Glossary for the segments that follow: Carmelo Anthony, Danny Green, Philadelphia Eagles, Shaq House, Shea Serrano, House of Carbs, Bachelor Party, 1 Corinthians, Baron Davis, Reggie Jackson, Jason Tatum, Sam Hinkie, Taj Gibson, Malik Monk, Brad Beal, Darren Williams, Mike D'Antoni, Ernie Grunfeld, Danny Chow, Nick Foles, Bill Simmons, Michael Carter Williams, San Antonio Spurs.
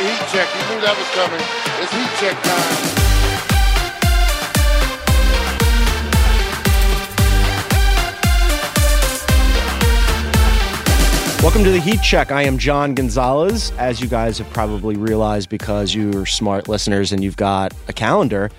a heat check. You knew that was coming. It's heat check time. Welcome to the Heat Check. I am John Gonzalez. As you guys have probably realized because you're smart listeners and you've got a calendar,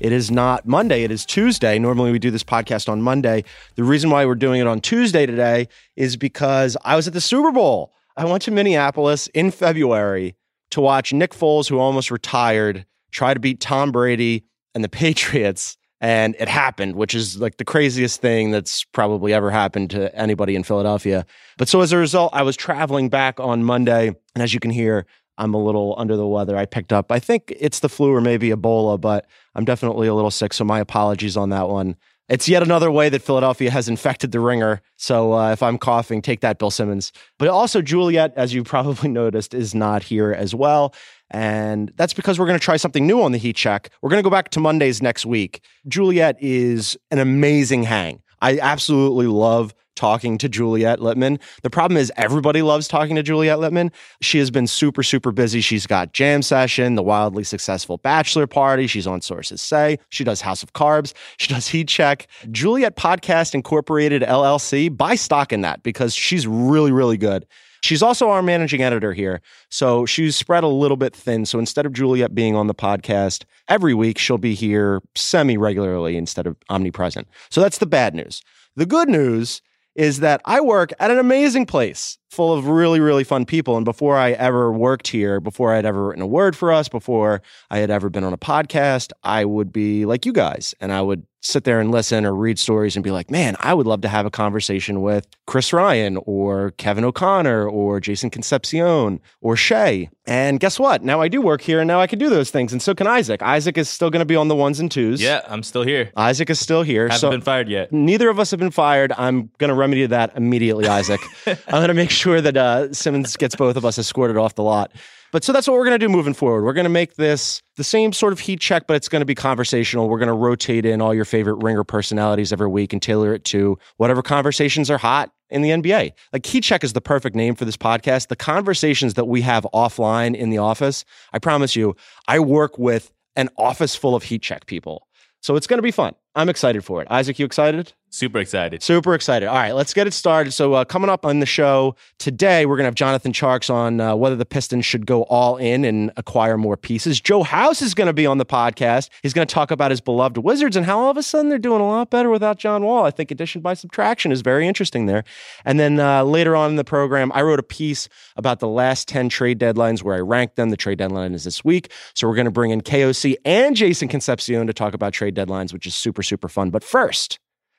it is not Monday, it is Tuesday. Normally we do this podcast on Monday. The reason why we're doing it on Tuesday today is because I was at the Super Bowl. I went to Minneapolis in February to watch Nick Foles, who almost retired, try to beat Tom Brady and the Patriots. And it happened, which is like the craziest thing that's probably ever happened to anybody in Philadelphia. But so as a result, I was traveling back on Monday. And as you can hear, I'm a little under the weather. I picked up, I think it's the flu or maybe Ebola, but I'm definitely a little sick. So my apologies on that one. It's yet another way that Philadelphia has infected the ringer. So if I'm coughing, take that, Bill Simmons. But also Juliet, as you probably noticed, is not here as well. And that's because we're going to try something new on the Heat Check. We're going to go back to Mondays next week. Juliet is an amazing hang. I absolutely love talking to Juliet Littman. The problem is everybody loves talking to Juliet Littman. She has been super, super busy. She's got Jam Session, the wildly successful bachelor party. She's on Sources Say. She does House of Carbs. She does Heat Check. Juliet Podcast Incorporated, LLC. Buy stock in that because she's really, really good. She's also our managing editor here, so she's spread a little bit thin. So instead of Juliet being on the podcast every week, she'll be here semi-regularly instead of omnipresent. So that's the bad news. The good news is that I work at an amazing place full of really, really fun people. And before I ever worked here, before I had ever written a word for us, before I had ever been on a podcast, I would be like you guys. And I would sit there and listen or read stories and be like, man, I would love to have a conversation with Chris Ryan or Kevin O'Connor or Jason Concepcion or Shay. And guess what? Now I do work here and now I can do those things. And so can Isaac. Isaac is still going to be on the ones and twos. Yeah, I'm still here. Isaac is still here. Haven't been fired yet. Neither of us have been fired. I'm going to remedy that immediately, Isaac. I'm going to make sure that Simmons gets both of us escorted off the lot. But so that's what we're going to do moving forward. We're going to make this the same sort of Heat Check, but it's going to be conversational. We're going to rotate in all your favorite ringer personalities every week and tailor it to whatever conversations are hot in the NBA. Like Heat Check is the perfect name for this podcast. The conversations that we have offline in the office, I promise you, I work with an office full of Heat Check people. So it's going to be fun. I'm excited for it. Isaac, you excited? Super excited. Super excited. All right, let's get it started. So coming up on the show today, we're going to have Jonathan Tjarks on whether the Pistons should go all in and acquire more pieces. Joe House is going to be on the podcast. He's going to talk about his beloved Wizards and how all of a sudden they're doing a lot better without John Wall. I think addition by subtraction is very interesting there. And then later on in the program, I wrote a piece about the last 10 trade deadlines where I ranked them. The trade deadline is this week. So we're going to bring in KOC and Jason Concepcion to talk about trade deadlines, which is super fun. But first,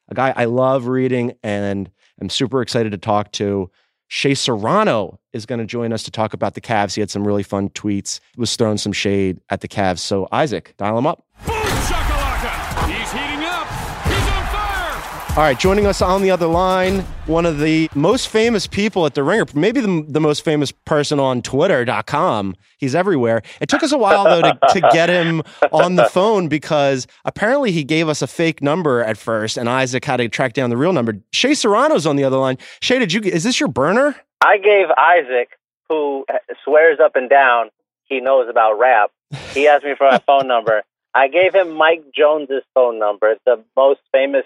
a guy I love reading and I'm super excited to talk to, Shea Serrano is going to join us to talk about the Cavs. He had some really fun tweets, was throwing some shade at the Cavs. So Isaac, dial him up. Boom, shakalaka. He's heating up. He's on fire. All right, joining us on the other line, one of the most famous people at the Ringer, maybe the most famous person on Twitter.com. He's everywhere. It took us a while, though, to get him on the phone because apparently he gave us a fake number at first, and Isaac had to track down the real number. Shea Serrano's on the other line. Shea, is this your burner? I gave Isaac, who swears up and down he knows about rap. He asked me for my phone number. I gave him Mike Jones's phone number, the most famous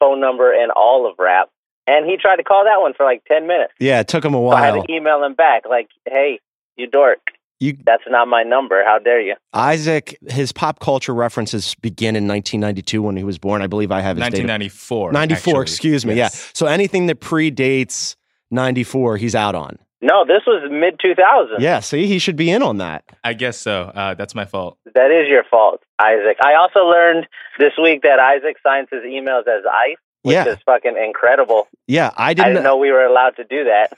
phone number in all of rap. And he tried to call that one for like 10 minutes. Yeah, it took him a while. So I had to email him back like, hey, you dork. That's not my number. How dare you? Isaac, his pop culture references begin in 1992 when he was born. I believe I have his 1994. 94, actually. Excuse me. Yes. Yeah. So anything that predates 94, he's out on. No, this was mid-2000s. Yeah, see, he should be in on that. I guess so. That's my fault. That is your fault, Isaac. I also learned this week that Isaac signs his emails as Ice. Which is fucking incredible. Yeah, I didn't know we were allowed to do that.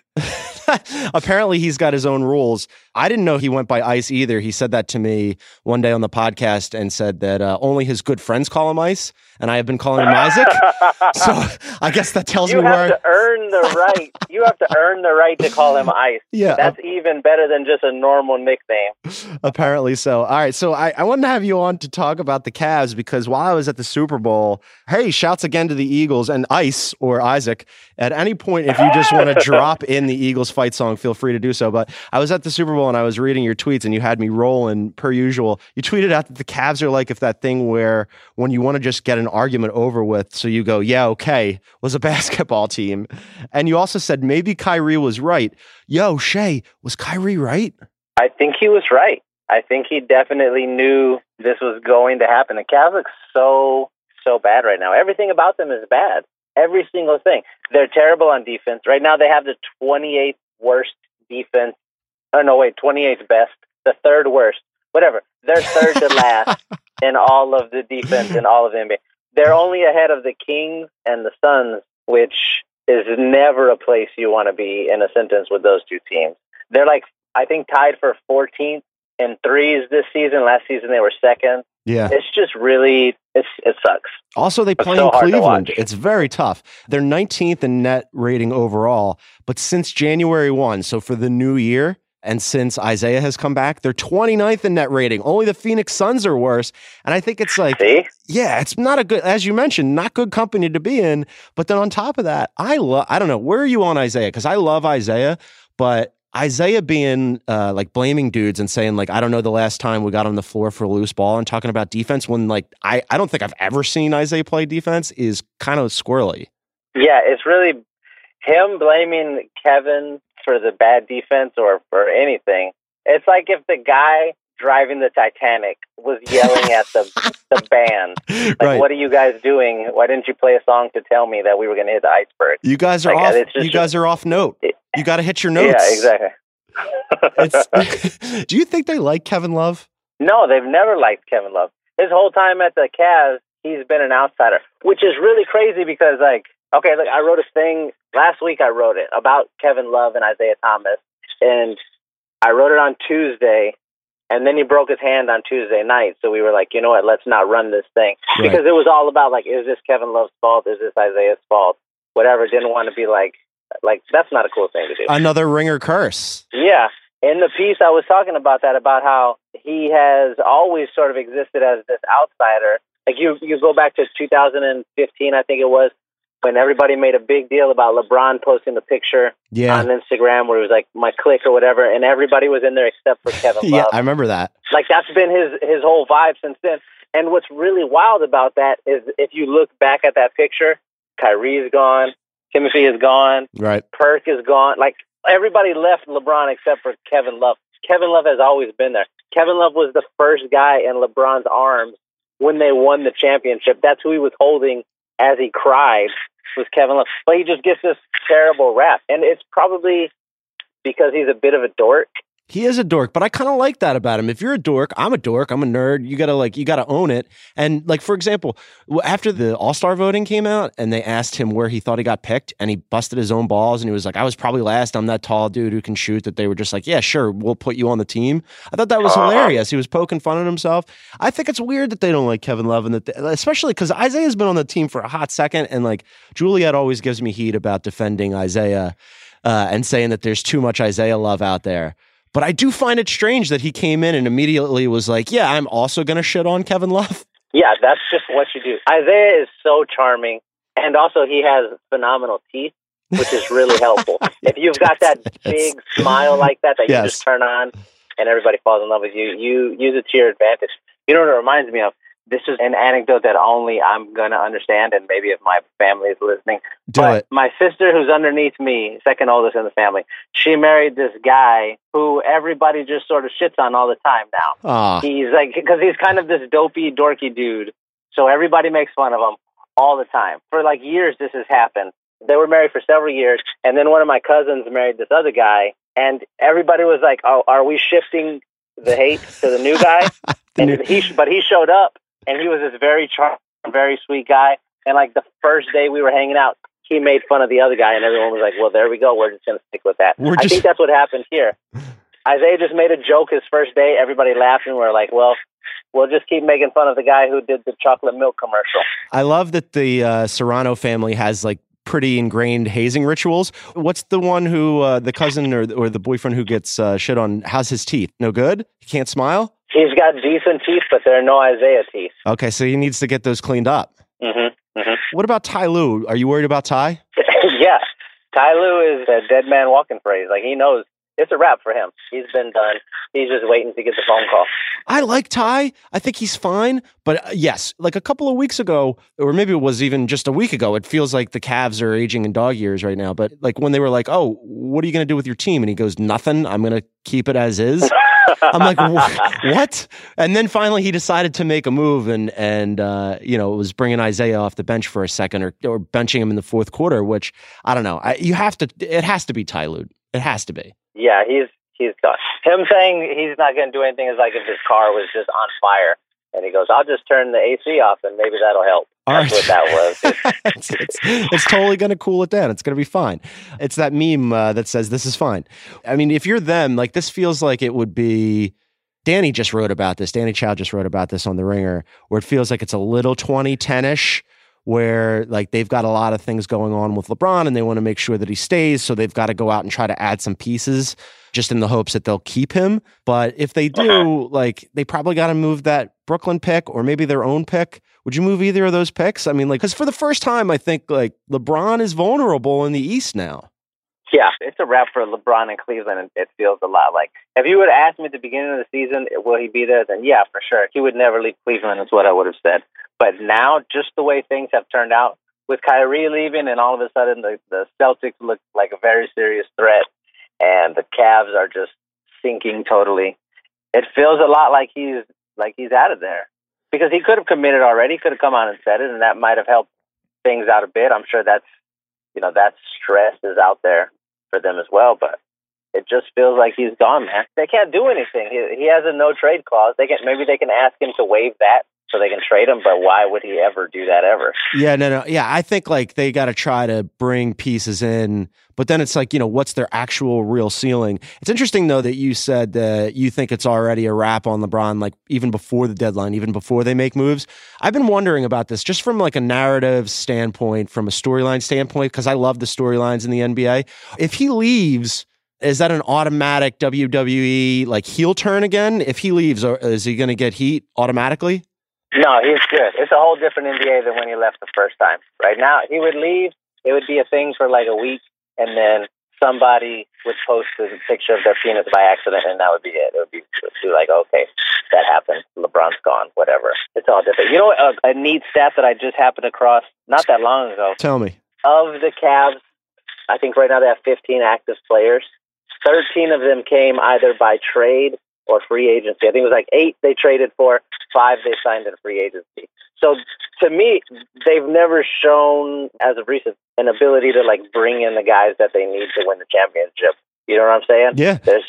Apparently, he's got his own rules. I didn't know he went by Ice either. He said that to me one day on the podcast and said that only his good friends call him Ice, and I have been calling him Isaac. So I guess that tells me where... You have to earn the right to call him Ice. Yeah, that's even better than just a normal nickname. Apparently so. All right, so I wanted to have you on to talk about the Cavs because while I was at the Super Bowl, hey, shouts again to the Eagles and Ice or Isaac. At any point, if you just want to drop in the Eagles fight song, feel free to do so. But I was at the Super Bowl and I was reading your tweets and you had me rolling per usual. You tweeted out that the Cavs are like if that thing where when you want to just get an argument over with, so you go, yeah, okay, was a basketball team. And you also said maybe Kyrie was right. Yo, Shay, was Kyrie right? I think he was right. I think he definitely knew this was going to happen. The Cavs look so bad right now. Everything about them is bad. Every single thing. They're terrible on defense. Right now they have the 28th worst defense. Oh, no, wait, 28th best. The third worst. Whatever. They're third to last in all of the defense in all of the NBA. They're only ahead of the Kings and the Suns, which is never a place you want to be in a sentence with those two teams. They're like, I think, tied for 14th. In threes this season. Last season they were second. Yeah, it's just really it sucks. Also, they play in Cleveland. It's very tough. They're 19th in net rating overall, but since January 1, so for the new year, and since Isaiah has come back, they're 29th in net rating. Only the Phoenix Suns are worse. And I think it's like, see? Yeah, it's not a good, as you mentioned, not good company to be in. But then on top of that, I don't know, where are you on Isaiah? Because I love Isaiah, but Isaiah being like blaming dudes and saying like, I don't know the last time we got on the floor for a loose ball and talking about defense when like, I don't think I've ever seen Isaiah play defense is kind of squirrely. Yeah, it's really him blaming Kevin for the bad defense or for anything. It's like if the guy driving the Titanic was yelling at the band. Like, right. What are you guys doing? Why didn't you play a song to tell me that we were going to hit the iceberg? You guys are like, off. You guys are off note. You got to hit your notes. Yeah, exactly. Do you think they like Kevin Love? No, they've never liked Kevin Love. His whole time at the Cavs, he's been an outsider, which is really crazy because, like, okay, look, I wrote a thing last week. I wrote it about Kevin Love and Isaiah Thomas, and I wrote it on Tuesday. And then he broke his hand on Tuesday night. So we were like, you know what, let's not run this thing. Right. Because it was all about, like, is this Kevin Love's fault? Is this Isaiah's fault? Whatever. Didn't want to be like, that's not a cool thing to do. Another ringer curse. Yeah. In the piece, I was talking about that, about how he has always sort of existed as this outsider. Like, you go back to 2015, I think it was, when everybody made a big deal about LeBron posting the picture on Instagram where it was like my clique or whatever, and everybody was in there except for Kevin Love. Yeah, I remember that. Like, that's been his whole vibe since then. And what's really wild about that is if you look back at that picture, Kyrie's gone, Timothy is gone, right? Perk is gone. Like, everybody left LeBron except for Kevin Love. Kevin Love has always been there. Kevin Love was the first guy in LeBron's arms when they won the championship. That's who he was holding as he cried, was Kevin Love. But he just gets this terrible rap. And it's probably because he's a bit of a dork. He is a dork, but I kind of like that about him. If you're a dork, I'm a dork, I'm a nerd. You gotta own it. And like, for example, after the All-Star voting came out and they asked him where he thought he got picked and he busted his own balls and he was like, I was probably last. I'm that tall dude who can shoot, that they were just like, yeah, sure, we'll put you on the team. I thought that was hilarious. He was poking fun at himself. I think it's weird that they don't like Kevin Love, and that especially because Isaiah's been on the team for a hot second, and like Juliet always gives me heat about defending Isaiah and saying that there's too much Isaiah Love out there. But I do find it strange that he came in and immediately was like, yeah, I'm also going to shit on Kevin Love. Yeah, that's just what you do. Isaiah is so charming. And also he has phenomenal teeth, which is really helpful. If you've got that big smile like that you just turn on and everybody falls in love with you, you use it to your advantage. You know what it reminds me of? This is an anecdote that only I'm going to understand, and maybe if my family is listening. My sister, who's underneath me, second oldest in the family, she married this guy who everybody just sort of shits on all the time now. He's like, because he's kind of this dopey, dorky dude, so everybody makes fun of him all the time. For like years, this has happened. They were married for several years, and then one of my cousins married this other guy, and everybody was like, oh, are we shifting the hate to the new guy? But he showed up. And he was this very charming, very sweet guy. And like the first day we were hanging out, he made fun of the other guy, and everyone was like, well, there we go. We're just going to stick with that. I think that's what happened here. Isaiah just made a joke his first day. Everybody laughed, and we're like, well, we'll just keep making fun of the guy who did the chocolate milk commercial. I love that the Serrano family has like pretty ingrained hazing rituals. What's the one who, the cousin or the boyfriend who gets shit on, how's his teeth? No good? He can't smile? He's got decent teeth, but there are no Isaiah teeth. Okay, so he needs to get those cleaned up. Mm-hmm. What about Ty Lue? Are you worried about Ty? Yeah. Ty Lue is a dead man walking phrase. Like, he knows it's a wrap for him. He's been done. He's just waiting to get the phone call. I like Ty. I think he's fine. But yes, like a couple of weeks ago, or maybe it was even just a week ago, it feels like the Cavs are aging in dog years right now. But like when they were like, oh, what are you going to do with your team? And he goes, nothing. I'm going to keep it as is. I'm like, what? And then finally he decided to make a move and you know, it was bringing Isaiah off the bench for a second or benching him in the fourth quarter, which I don't know. It has to be Ty Lue. It has to be. Yeah, he's done. Him saying he's not going to do anything is like if his car was just on fire and he goes, I'll just turn the AC off and maybe that'll help. That's what that was. It's totally going to cool it down. It's going to be fine. It's that meme that says this is fine. I mean, if you're them, like this feels like it would be, Danny just wrote about this. Danny Chow just wrote about this on The Ringer, where it feels like it's a little 2010-ish, where like they've got a lot of things going on with LeBron and they want to make sure that he stays. So they've got to go out and try to add some pieces just in the hopes that they'll keep him. But if they do, like they probably got to move that Brooklyn pick or maybe their own pick. Would you move either of those picks? I mean, like, because for the first time, I think like LeBron is vulnerable in the East now. Yeah, it's a wrap for LeBron in Cleveland. And it feels a lot like if you would have asked me at the beginning of the season, will he be there? Then yeah, for sure. He would never leave Cleveland is what I would have said. But now, just the way things have turned out with Kyrie leaving and all of a sudden the Celtics look like a very serious threat and the Cavs are just sinking totally. It feels a lot like he's out of there. Because he could have committed already, could have come out and said it, and that might have helped things out a bit. I'm sure that stress is out there for them as well, but it just feels like he's gone, man. They can't do anything. He has a no-trade clause. Maybe they can ask him to waive that so they can trade him, but why would he ever do that ever? Yeah, no. Yeah, I think like they got to try to bring pieces in, but then it's like, you know, what's their actual real ceiling? It's interesting though that you said that you think it's already a wrap on LeBron, like even before the deadline, even before they make moves. I've been wondering about this just from like a narrative standpoint, from a storyline standpoint, because I love the storylines in the NBA. If he leaves, is that an automatic WWE like heel turn again? If he leaves, is he going to get heat automatically? No, he's good. It's a whole different NBA than when he left the first time. Right now, he would leave. It would be a thing for like a week, and then somebody would post a picture of their penis by accident, and that would be it. It would be like, okay, that happened. LeBron's gone, whatever. It's all different. You know what? A neat stat that I just happened across not that long ago. Tell me. Of the Cavs, I think right now they have 15 active players. 13 of them came either by trade or free agency. I think it was like 8 they traded for, 5 they signed in free agency. So to me, they've never shown, as of recent, an ability to like bring in the guys that they need to win the championship. You know what I'm saying? Yeah. There's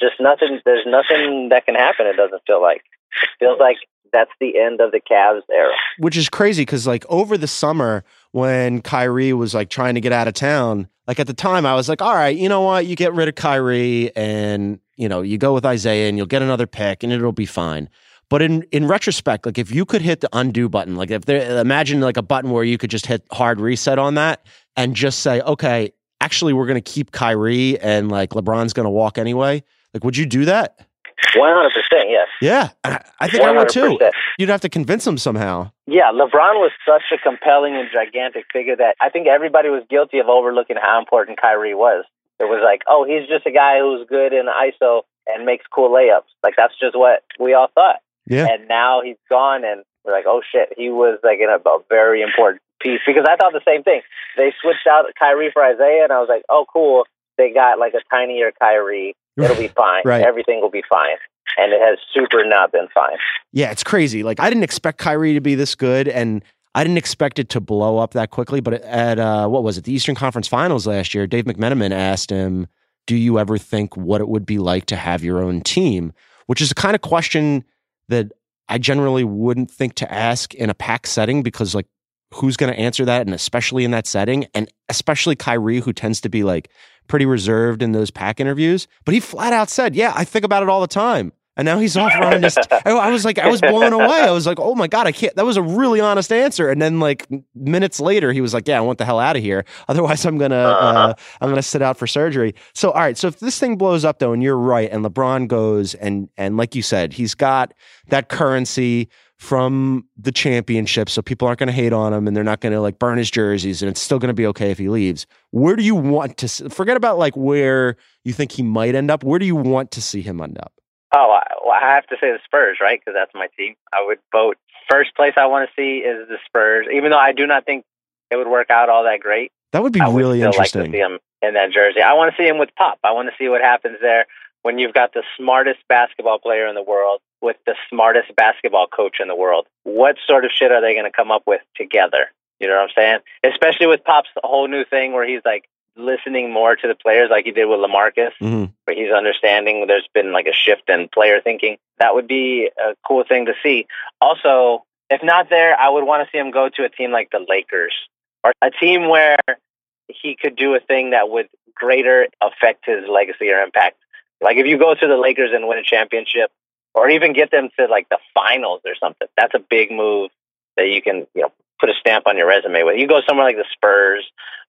nothing that can happen, it doesn't feel like. It feels like that's the end of the Cavs era. Which is crazy because like over the summer when Kyrie was like trying to get out of town, like at the time I was like, all right, you know what? You get rid of Kyrie and you know, you go with Isaiah and you'll get another pick and it'll be fine. But in retrospect, like if you could hit the undo button, like if there, imagine like a button where you could just hit hard reset on that and just say, okay, actually we're going to keep Kyrie and like LeBron's going to walk anyway. Like, would you do that? 100%, yes. Yeah, I think 100%. I would too. You'd have to convince him somehow. Yeah, LeBron was such a compelling and gigantic figure that I think everybody was guilty of overlooking how important Kyrie was. It was like, oh, he's just a guy who's good in ISO and makes cool layups. Like, that's just what we all thought. Yeah. And now he's gone, and we're like, oh, shit, he was like a very important piece. Because I thought the same thing. They switched out Kyrie for Isaiah, and I was like, oh, cool. They got like a tinier Kyrie. It'll be fine. Right. Everything will be fine. And it has super not been fine. Yeah, it's crazy. Like, I didn't expect Kyrie to be this good, and I didn't expect it to blow up that quickly, but at, what was it, the Eastern Conference Finals last year, Dave McMenamin asked him, do you ever think what it would be like to have your own team? Which is the kind of question that I generally wouldn't think to ask in a pack setting because, like, who's going to answer that? And especially in that setting, and especially Kyrie, who tends to be, like, pretty reserved in those pack interviews. But he flat out said, yeah, I think about it all the time. And now he's off running this. I was blown away. I was like, oh my God, I can't. That was a really honest answer. And then like minutes later, he was like, yeah, I want the hell out of here. Otherwise I'm going to sit out for surgery. So, all right. So if this thing blows up though, and you're right, and LeBron goes and like you said, he's got that currency from the championship, so people aren't going to hate on him and they're not going to like burn his jerseys, and it's still going to be okay if he leaves. Where do you want to forget about like where you think he might end up? Where do you want to see him end up? Oh, I have to say the Spurs, right? Because that's my team. I would vote first place I want to see is the Spurs, even though I do not think it would work out all that great. That would be really interesting. I would still like to see him in that jersey. I want to see him with Pop. I want to see what happens there when you've got the smartest basketball player in the world with the smartest basketball coach in the world. What sort of shit are they going to come up with together? You know what I'm saying? Especially with Pop's whole new thing where he's like listening more to the players like he did with LaMarcus, where he's understanding there's been like a shift in player thinking. That would be a cool thing to see. Also, if not there, I would want to see him go to a team like the Lakers, or a team where he could do a thing that would greater affect his legacy or impact. Like if you go to the Lakers and win a championship, or even get them to like the finals or something, that's a big move that you can, you know, put a stamp on your resume with. You go somewhere like the Spurs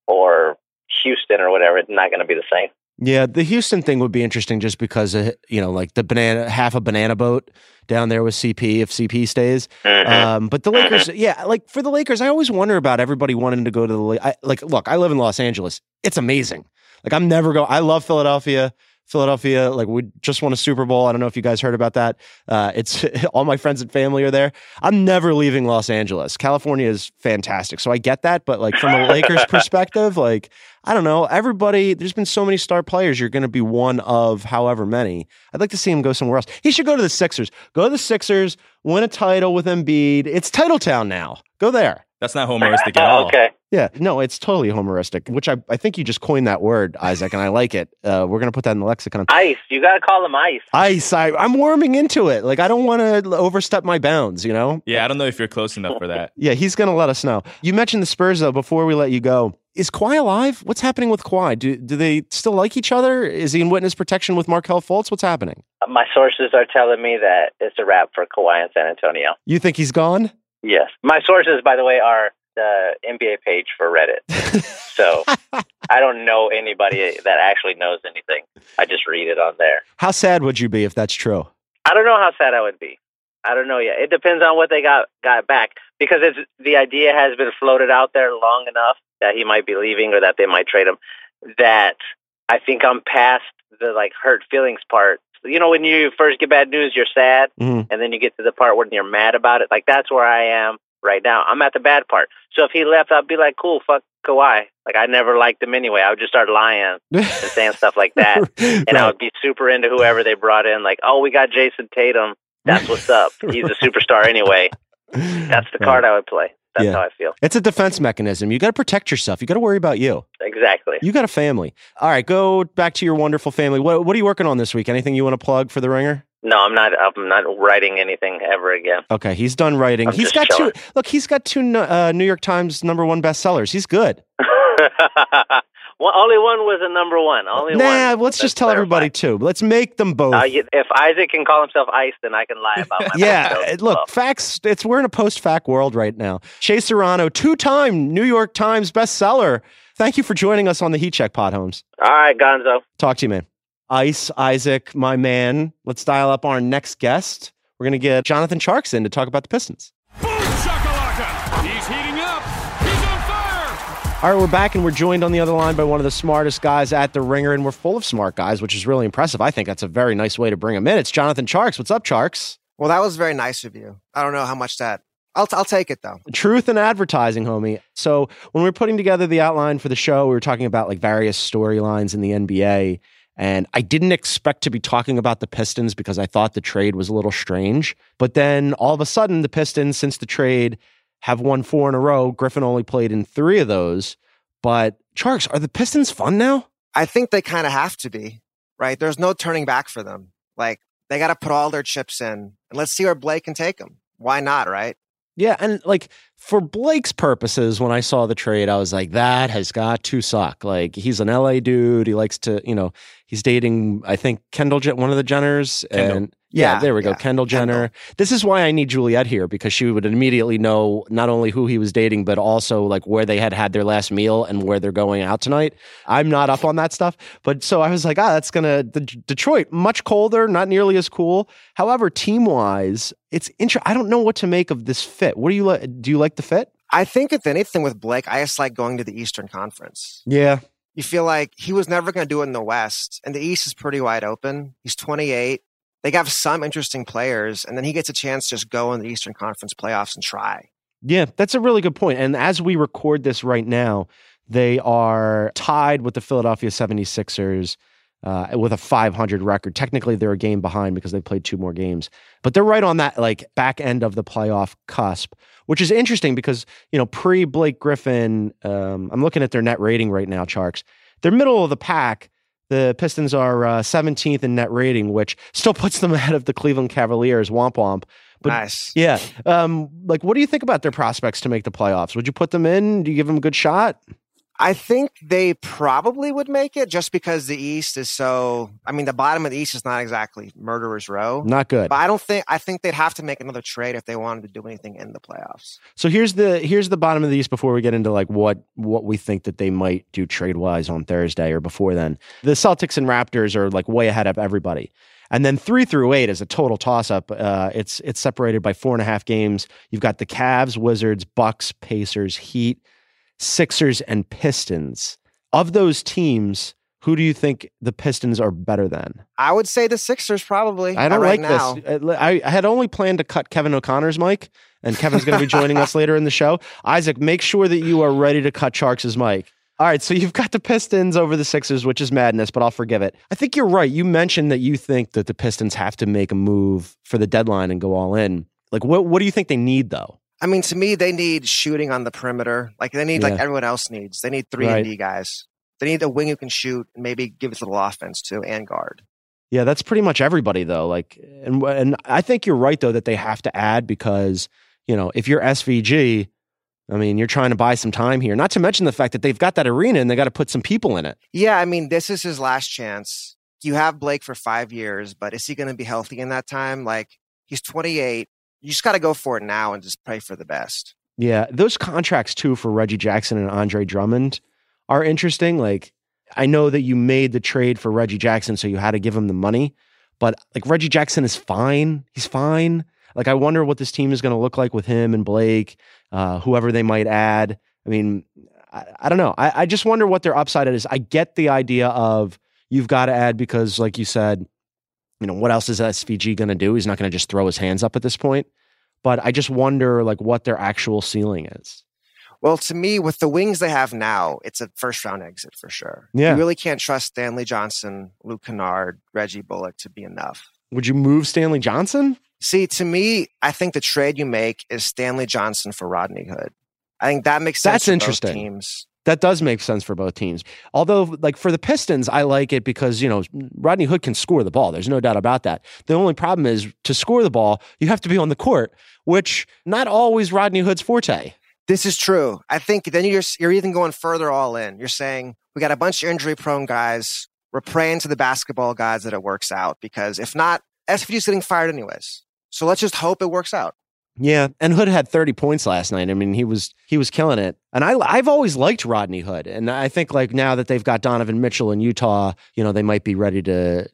or Houston or whatever, it's not going to be the same. Yeah, the Houston thing would be interesting just because, you know, like the banana, half a banana boat down there with CP, if CP stays. But the Lakers, yeah, like for the Lakers, I always wonder about everybody wanting to go to the Lakers. Like, look, I live in Los Angeles. It's amazing. Like, I'm never going. I love Philadelphia. Philadelphia, like, we just won a Super Bowl. I don't know if you guys heard about that. It's all my friends and family are there. I'm never leaving Los Angeles. California is fantastic. So I get that. But like from a Lakers perspective, like, I don't know, everybody, there's been so many star players. You're going to be one of however many. I'd like to see him go somewhere else. He should go to the Sixers. Go to the Sixers, win a title with Embiid. It's title town now. Go there. That's not homeristic at all. Okay. Yeah, no, it's totally homeristic, which I think you just coined that word, Isaac, and I like it. We're going to put that in the lexicon. Ice. You got to call him Ice. Ice. I'm warming into it. Like, I don't want to overstep my bounds, you know? Yeah, I don't know if you're close enough for that. Yeah, he's going to let us know. You mentioned the Spurs, though, before we let you go. Is Kawhi alive? What's happening with Kawhi? Do they still like each other? Is he in witness protection with Markelle Fultz? What's happening? My sources are telling me that it's a wrap for Kawhi in San Antonio. You think he's gone? Yes. My sources, by the way, are the NBA page for Reddit. So I don't know anybody that actually knows anything. I just read it on there. How sad would you be if that's true? I don't know how sad I would be. I don't know yet. It depends on what they got back, because the idea has been floated out there long enough that he might be leaving or that they might trade him, that I think I'm past the like hurt feelings part. You know, when you first get bad news, you're sad, and then you get to the part when you're mad about it. Like, that's where I am right now. I'm at the bad part. So if he left, I'd be like, cool, fuck Kawhi. Like, I never liked him anyway. I would just start lying and saying stuff like that. And right. I would be super into whoever they brought in. Like, oh, we got Jason Tatum. That's what's up. He's a superstar anyway. That's the card I would play. That's how I feel. It's a defense mechanism. You got to protect yourself. You got to worry about you. Exactly. You got a family. All right, go back to your wonderful family. What are you working on this week? Anything you want to plug for The Ringer? No, I'm not writing anything ever again. Okay, he's done writing. He's got chilling. He's got two New York Times #1 bestsellers. He's good. Well, only one was a #1. Only one. Let's just tell everybody two. Let's make them both. If Isaac can call himself Ice, then I can lie about my facts. We're in a post-fact world right now. Shea Serrano, two-time New York Times bestseller. Thank you for joining us on the Heat Check Pod, Holmes. All right, Gonzo. Talk to you, man. Ice, Isaac, my man. Let's dial up our next guest. We're going to get Jonathan Tjarks in to talk about the Pistons. Boom, shakalaka. He's heating up. He's on fire. All right, we're back, and we're joined on the other line by one of the smartest guys at The Ringer, and we're full of smart guys, which is really impressive. I think that's a very nice way to bring him in. It's Jonathan Tjarks. What's up, Tjarks? Well, that was very nice of you. I don't know how much that... I'll take it, though. Truth in advertising, homie. So when we were putting together the outline for the show, we were talking about like various storylines in the NBA. And I didn't expect to be talking about the Pistons because I thought the trade was a little strange. But then all of a sudden, the Pistons, since the trade, have won 4 in a row. Griffin only played in 3 of those. But, Tjarks, are the Pistons fun now? I think they kind of have to be, right? There's no turning back for them. Like, they got to put all their chips in. And let's see where Blake can take them. Why not, right? Yeah, and like for Blake's purposes, when I saw the trade, I was like, that has got to suck. Like, he's an LA dude. He likes to, you know, he's dating, I think, Kendall, one of the Jenners. Kendall. And yeah, there we go. Yeah. Kendall Jenner. Kendall. This is why I need Juliet here, because she would immediately know not only who he was dating, but also like where they had had their last meal and where they're going out tonight. I'm not up on that stuff. But so I was like, that's going to Detroit, much colder, not nearly as cool. However, team wise, it's interesting. I don't know what to make of this fit. What do you like? Do you like the fit? I think if anything with Blake, I just like going to the Eastern Conference. Yeah. You feel like he was never going to do it in the West, and the East is pretty wide open. He's 28. They have some interesting players, and then he gets a chance to just go in the Eastern Conference playoffs and try. Yeah, that's a really good point. And as we record this right now, they are tied with the Philadelphia 76ers with a 500 record. Technically, they're a game behind because they played two more games. But they're right on that like back end of the playoff cusp, which is interesting because, you know, pre-Blake Griffin, I'm looking at their net rating right now, Tjarks. They're middle of the pack. The Pistons are 17th in net rating, which still puts them ahead of the Cleveland Cavaliers. Womp womp. But, nice. Yeah. Like, what do you think about their prospects to make the playoffs? Would you put them in? Do you give them a good shot? I think they probably would make it just because the East is so... I mean, the bottom of the East is not exactly murderer's row. Not good. But I think they'd have to make another trade if they wanted to do anything in the playoffs. So here's the bottom of the East before we get into like what we think that they might do trade-wise on Thursday or before then. The Celtics and Raptors are like way ahead of everybody. And then 3 through 8 is a total toss-up. It's separated by 4.5 games. You've got the Cavs, Wizards, Bucks, Pacers, Heat, Sixers, and Pistons. Of those teams, who do you think the Pistons are better than? I would say the Sixers probably. I don't like this. I had only planned to cut Kevin O'Connor's mic, and Kevin's going to be joining us later in the show. Isaac, make sure that you are ready to cut Tjarks' mic. All right, so you've got the Pistons over the Sixers, which is madness, but I'll forgive it. I think you're right. You mentioned that you think that the Pistons have to make a move for the deadline and go all in. Like, what do you think they need, though? I mean, to me, they need shooting on the perimeter. Like they need, like everyone else needs. They need 3 and D guys. They need a wing who can shoot and maybe give us a little offense too and guard. Yeah, that's pretty much everybody though. Like, and I think you're right though that they have to add because you know if you're SVG, I mean you're trying to buy some time here. Not to mention the fact that they've got that arena and they got to put some people in it. Yeah, I mean this is his last chance. You have Blake for 5 years, but is he going to be healthy in that time? Like he's 28. You just got to go for it now and just pray for the best. Yeah. Those contracts, too, for Reggie Jackson and Andre Drummond are interesting. Like, I know that you made the trade for Reggie Jackson, so you had to give him the money. But, like, Reggie Jackson is fine. He's fine. Like, I wonder what this team is going to look like with him and Blake, whoever they might add. I mean, I don't know. I just wonder what their upside is. I get the idea of you've got to add because, like you said, you know, what else is SVG going to do? He's not going to just throw his hands up at this point. But I just wonder, like, what their actual ceiling is. Well, to me, with the wings they have now, it's a first-round exit for sure. Yeah. You really can't trust Stanley Johnson, Luke Kennard, Reggie Bullock to be enough. Would you move Stanley Johnson? See, to me, I think the trade you make is Stanley Johnson for Rodney Hood. I think that makes sense. That's for interesting. Both teams. That does make sense for both teams. Although, like for the Pistons, I like it because, you know, Rodney Hood can score the ball. There's no doubt about that. The only problem is to score the ball, you have to be on the court, which not always Rodney Hood's forte. This is true. I think then you're even going further all in. You're saying, we got a bunch of injury-prone guys. We're praying to the basketball guys that it works out because if not, SVG's getting fired anyways. So let's just hope it works out. Yeah, and Hood had 30 points last night. I mean, he was killing it. And I've always liked Rodney Hood. And I think like now that they've got Donovan Mitchell in Utah, you know, they might be ready to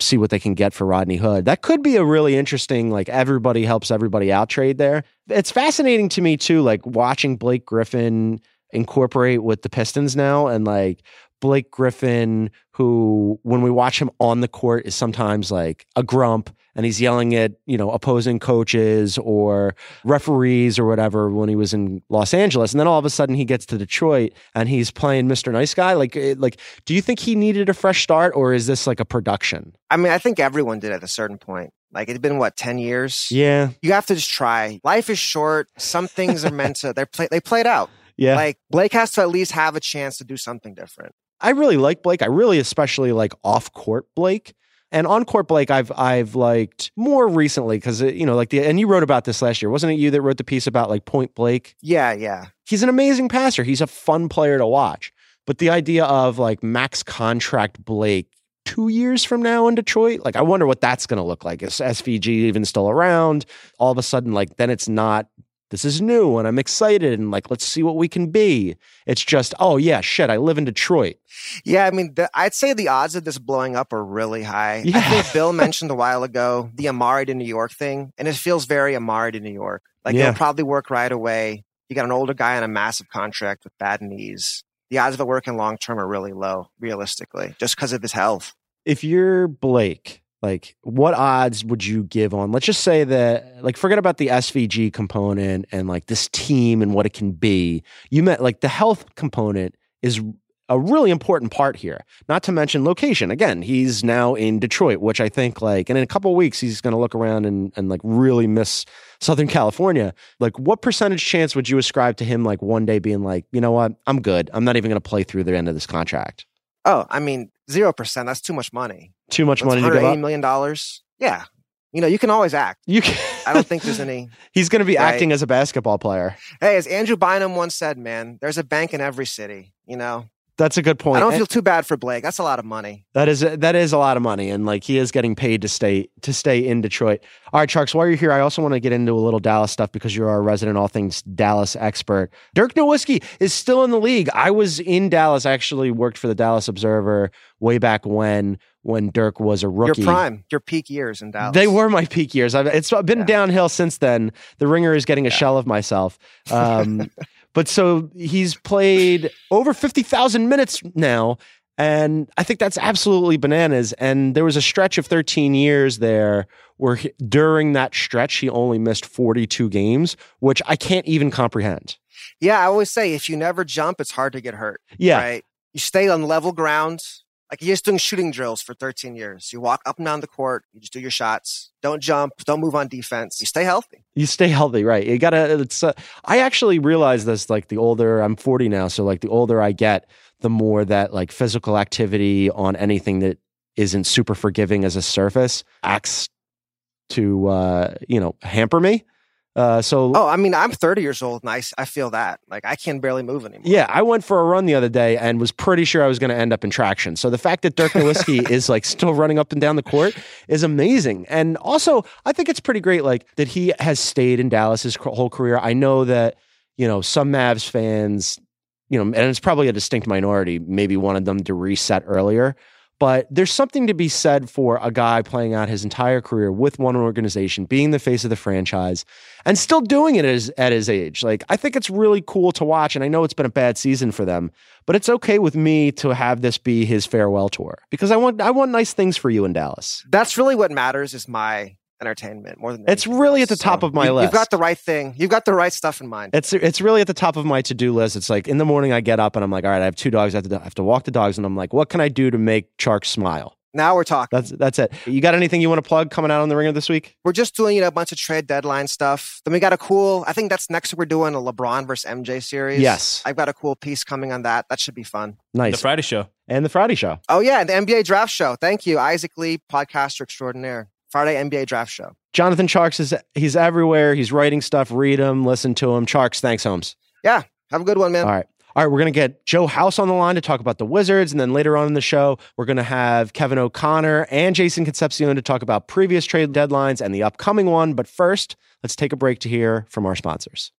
see what they can get for Rodney Hood. That could be a really interesting, like everybody helps everybody out trade there. It's fascinating to me too, like watching Blake Griffin incorporate with the Pistons now and like Blake Griffin, who when we watch him on the court is sometimes like a grump and he's yelling at, you know, opposing coaches or referees or whatever when he was in Los Angeles. And then all of a sudden he gets to Detroit and he's playing Mr. Nice Guy. Like, do you think he needed a fresh start or is this like a production? I mean, I think everyone did at a certain point. Like it'd been, what, 10 years? Yeah. You have to just try. Life is short. Some things are meant to, they played out. Yeah. Like Blake has to at least have a chance to do something different. I really like Blake. I really especially like off-court Blake. And on-court Blake, I've liked more recently because, you know, like the, and you wrote about this last year. Wasn't it you that wrote the piece about like Point Blake? Yeah, yeah. He's an amazing passer. He's a fun player to watch. But the idea of like max contract Blake 2 years from now in Detroit, like I wonder what that's going to look like. Is SVG even still around? All of a sudden, like then it's not, this is new and I'm excited and like, let's see what we can be. It's just, oh yeah, shit, I live in Detroit. Yeah, I mean, I'd say the odds of this blowing up are really high. Yeah. I think Bill mentioned a while ago the Amari to New York thing, and it feels very Amari to New York. Like yeah. It'll probably work right away. You got an older guy on a massive contract with bad knees. The odds of it working long-term are really low, realistically, just because of his health. If you're Blake, like, what odds would you give on, let's just say that, like, forget about the SVG component and, like, this team and what it can be. You meant, like, the health component is a really important part here, not to mention location. Again, he's now in Detroit, which I think, like, and in a couple of weeks, he's going to look around and, like, really miss Southern California. Like, what percentage chance would you ascribe to him, like, one day being like, you know what, I'm good. I'm not even going to play through the end of this contract? Oh, I mean, 0%. That's too much money. Too much money to give up? $180 million. Yeah. You know, you can always act. You can. I don't think there's any. He's going to be acting as a basketball player. Hey, as Andrew Bynum once said, man, there's a bank in every city, you know? That's a good point. I don't feel too bad for Blake. That's a lot of money. That is a lot of money. And like he is getting paid to stay in Detroit. All right, Tjarks, while you're here, I also want to get into a little Dallas stuff because you're our resident all things Dallas expert. Dirk Nowitzki is still in the league. I was in Dallas, actually worked for the Dallas Observer way back when Dirk was a rookie. Your prime, your peak years in Dallas. They were my peak years. It's been downhill since then. The Ringer is getting a shell of myself. But so he's played over 50,000 minutes now, and I think that's absolutely bananas. And there was a stretch of 13 years there where during that stretch, he only missed 42 games, which I can't even comprehend. Yeah, I always say, if you never jump, it's hard to get hurt. Yeah. Right? You stay on level ground. Like you're just doing shooting drills for 13 years. You walk up and down the court. You just do your shots. Don't jump. Don't move on defense. You stay healthy. You stay healthy, right? You gotta. I actually realized this. Like the older I'm 40 now, so like the older I get, the more that like physical activity on anything that isn't super forgiving as a surface acts to hamper me. I mean, I'm 30 years old and I feel that. Like, I can barely move anymore. Yeah, I went for a run the other day and was pretty sure I was going to end up in traction. So the fact that Dirk Nowitzki is, like, still running up and down the court is amazing. And also, I think it's pretty great, like, that he has stayed in Dallas his whole career. I know that, you know, some Mavs fans, you know, and it's probably a distinct minority, maybe wanted them to reset earlier. But there's something to be said for a guy playing out his entire career with one organization, being the face of the franchise, and still doing it at his age. Like, I think it's really cool to watch, and I know it's been a bad season for them, but it's okay with me to have this be his farewell tour because I want nice things for you in Dallas. That's really what matters is my entertainment more than it's really else. At the top of my list. You've got the right thing. You've got the right stuff in mind. It's really at the top of my to-do list. It's like in the morning I get up and I'm like, all right, I have two dogs. I have to walk the dogs, and I'm like, what can I do to make Tjarks smile? Now we're talking. That's it. You got anything you want to plug coming out on the Ringer this week? We're just doing a bunch of trade deadline stuff. Then we got a cool. I think that's next. We're doing a LeBron versus MJ series. Yes, I've got a cool piece coming on that. That should be fun. Nice. The Friday show. Oh yeah, the NBA draft show. Thank you, Isaac Lee, podcaster extraordinaire. Friday NBA draft show. Jonathan Tjarks he's everywhere. He's writing stuff. Read him, listen to him. Tjarks, thanks, Holmes. Yeah, have a good one, man. All right. We're gonna get Joe House on the line to talk about the Wizards, and then later on in the show, we're gonna have Kevin O'Connor and Jason Concepcion to talk about previous trade deadlines and the upcoming one. But first, let's take a break to hear from our sponsors.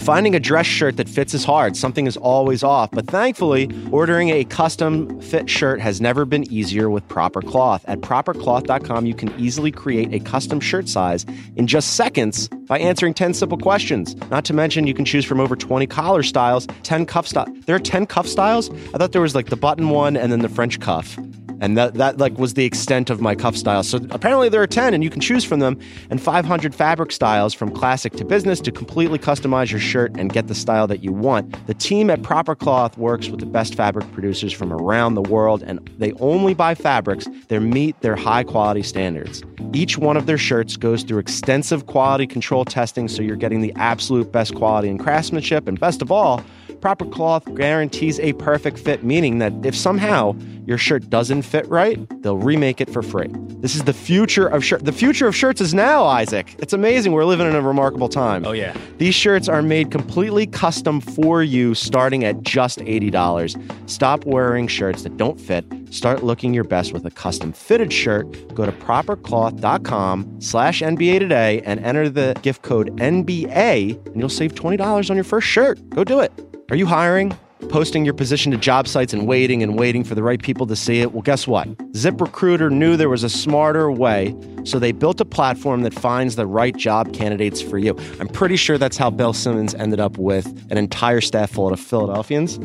Finding a dress shirt that fits is hard. Something is always off. But thankfully, ordering a custom fit shirt has never been easier with Proper Cloth. At propercloth.com, you can easily create a custom shirt size in just seconds by answering 10 simple questions. Not to mention, you can choose from over 20 collar styles, 10 cuff styles. There are 10 cuff styles? I thought there was like the button one and then the French cuff. And that like was the extent of my cuff style. So apparently there are 10 and you can choose from them, and 500 fabric styles from classic to business to completely customize your shirt and get the style that you want. The team at Proper Cloth works with the best fabric producers from around the world, and they only buy fabrics that meet their high quality standards. Each one of their shirts goes through extensive quality control testing, so you're getting the absolute best quality and craftsmanship, and best of all, Proper cloth guarantees a perfect fit, meaning that if somehow your shirt doesn't fit right, they'll remake it for free. This is the future of shirts. The future of shirts is now, Isaac. It's amazing. We're living in a remarkable time. Oh, yeah. These shirts are made completely custom for you, starting at just $80. Stop wearing shirts that don't fit. Start looking your best with a custom-fitted shirt. Go to propercloth.com/NBA today and enter the gift code NBA, and you'll save $20 on your first shirt. Go do it. Are you hiring? Posting your position to job sites and waiting for the right people to see it? Well, guess what? ZipRecruiter knew there was a smarter way, so they built a platform that finds the right job candidates for you. I'm pretty sure that's how Bill Simmons ended up with an entire staff full of Philadelphians.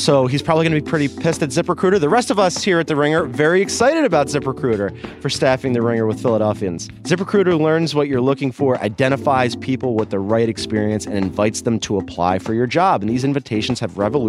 So he's probably going to be pretty pissed at ZipRecruiter. The rest of us here at The Ringer, very excited about ZipRecruiter for staffing The Ringer with Philadelphians. ZipRecruiter learns what you're looking for, identifies people with the right experience, and invites them to apply for your job. And these invitations have revolutionized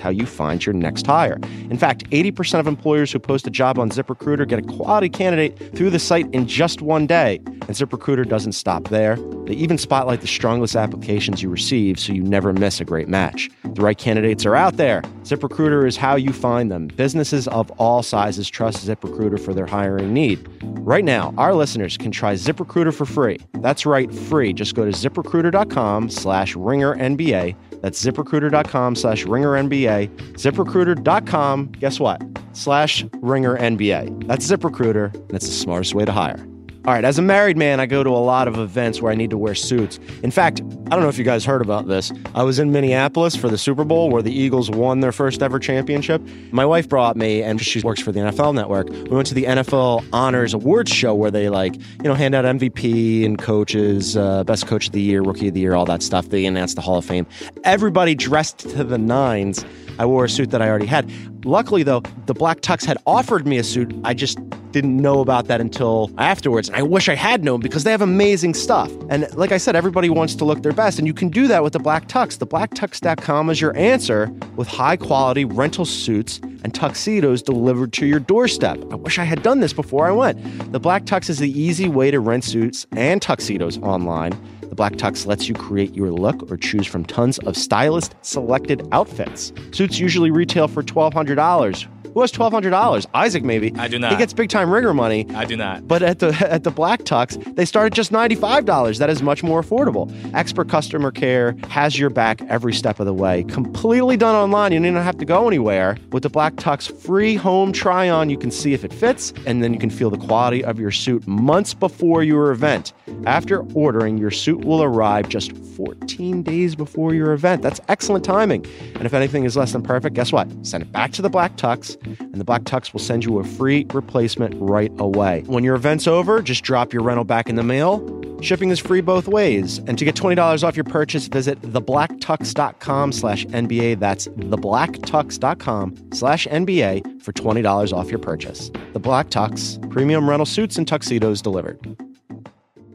how you find your next hire. In fact, 80% of employers who post a job on ZipRecruiter get a quality candidate through the site in just one day. And ZipRecruiter doesn't stop there. They even spotlight the strongest applications you receive so you never miss a great match. The right candidates are out there. ZipRecruiter is how you find them. Businesses of all sizes trust ZipRecruiter for their hiring need. Right now, our listeners can try ZipRecruiter for free. That's right, free. Just go to ZipRecruiter.com/RingerNBA. That's ZipRecruiter.com/RingerNBA. ZipRecruiter.com, guess what? /RingerNBA. That's ZipRecruiter, and it's the smartest way to hire. All right, as a married man, I go to a lot of events where I need to wear suits. In fact, I don't know if you guys heard about this. I was in Minneapolis for the Super Bowl where the Eagles won their first ever championship. My wife brought me, and she works for the NFL Network. We went to the NFL Honors Awards show where they, hand out MVP and coaches, best coach of the year, rookie of the year, all that stuff. They announced the Hall of Fame. Everybody dressed to the nines. I wore a suit that I already had. Luckily, though, the Black Tux had offered me a suit. I just didn't know about that until afterwards. And I wish I had known because they have amazing stuff. And like I said, everybody wants to look their best. And you can do that with the Black Tux. The blacktux.com is your answer with high-quality rental suits and tuxedos delivered to your doorstep. I wish I had done this before I went. The Black Tux is the easy way to rent suits and tuxedos online. The Black Tux lets you create your look or choose from tons of stylist-selected outfits. Suits usually retail for $1,200. Who has $1,200? Isaac, maybe. I do not. He gets big-time Ringer money. I do not. But at the Black Tux, they start at just $95. That is much more affordable. Expert customer care has your back every step of the way. Completely done online. You don't even have to go anywhere. With the Black Tux free home try-on, you can see if it fits, and then you can feel the quality of your suit months before your event. After ordering, your suit will arrive just 14 days before your event. That's excellent timing. And if anything is less than perfect, guess what? Send it back to the Black Tux, and the Black Tux will send you a free replacement right away. When your event's over, just drop your rental back in the mail. Shipping is free both ways. And to get $20 off your purchase, visit theblacktux.com/NBA. That's theblacktux.com/NBA for $20 off your purchase. The Black Tux, premium rental suits and tuxedos delivered.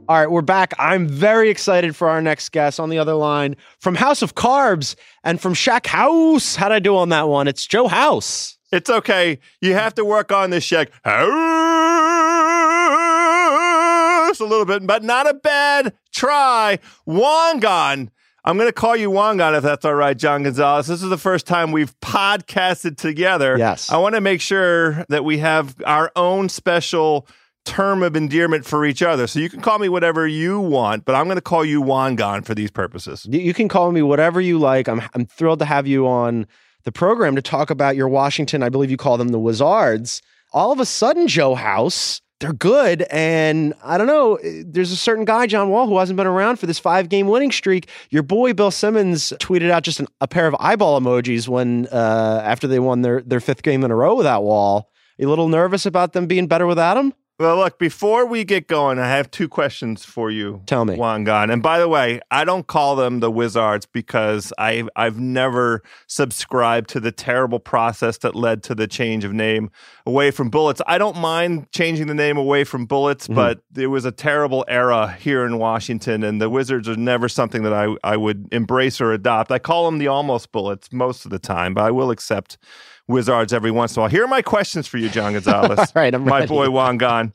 All right, we're back. I'm very excited for our next guest on the other line from House of Carbs and from Shaq House. How'd I do on that one? It's Joe House. It's okay. You have to work on this, Shaq House, a little bit, but not a bad try. Wangan. I'm going to call you Wangan if that's all right, John Gonzalez. This is the first time we've podcasted together. Yes. I want to make sure that we have our own special term of endearment for each other. So you can call me whatever you want, but I'm going to call you Wangan for these purposes. You can call me whatever you like. I'm thrilled to have you on the program to talk about your Washington, I believe you call them the Wizards. All of a sudden, Joe House, they're good. And I don't know, there's a certain guy, John Wall, who hasn't been around for this 5-game winning streak. Your boy, Bill Simmons, tweeted out just a pair of eyeball emojis when after they won their 5th game in a row without Wall. Are you a little nervous about them being better without him? Well, look, before we get going, I have 2 questions for you. Tell me. Wangan. And by the way, I don't call them the Wizards because I've never subscribed to the terrible process that led to the change of name away from Bullets. I don't mind changing the name away from Bullets, but it was a terrible era here in Washington, and the Wizards are never something that I would embrace or adopt. I call them the almost Bullets most of the time, but I will accept Wizards every once in a while. Here are my questions for you, John Gonzalez. All right, I'm ready. My boy Wangan.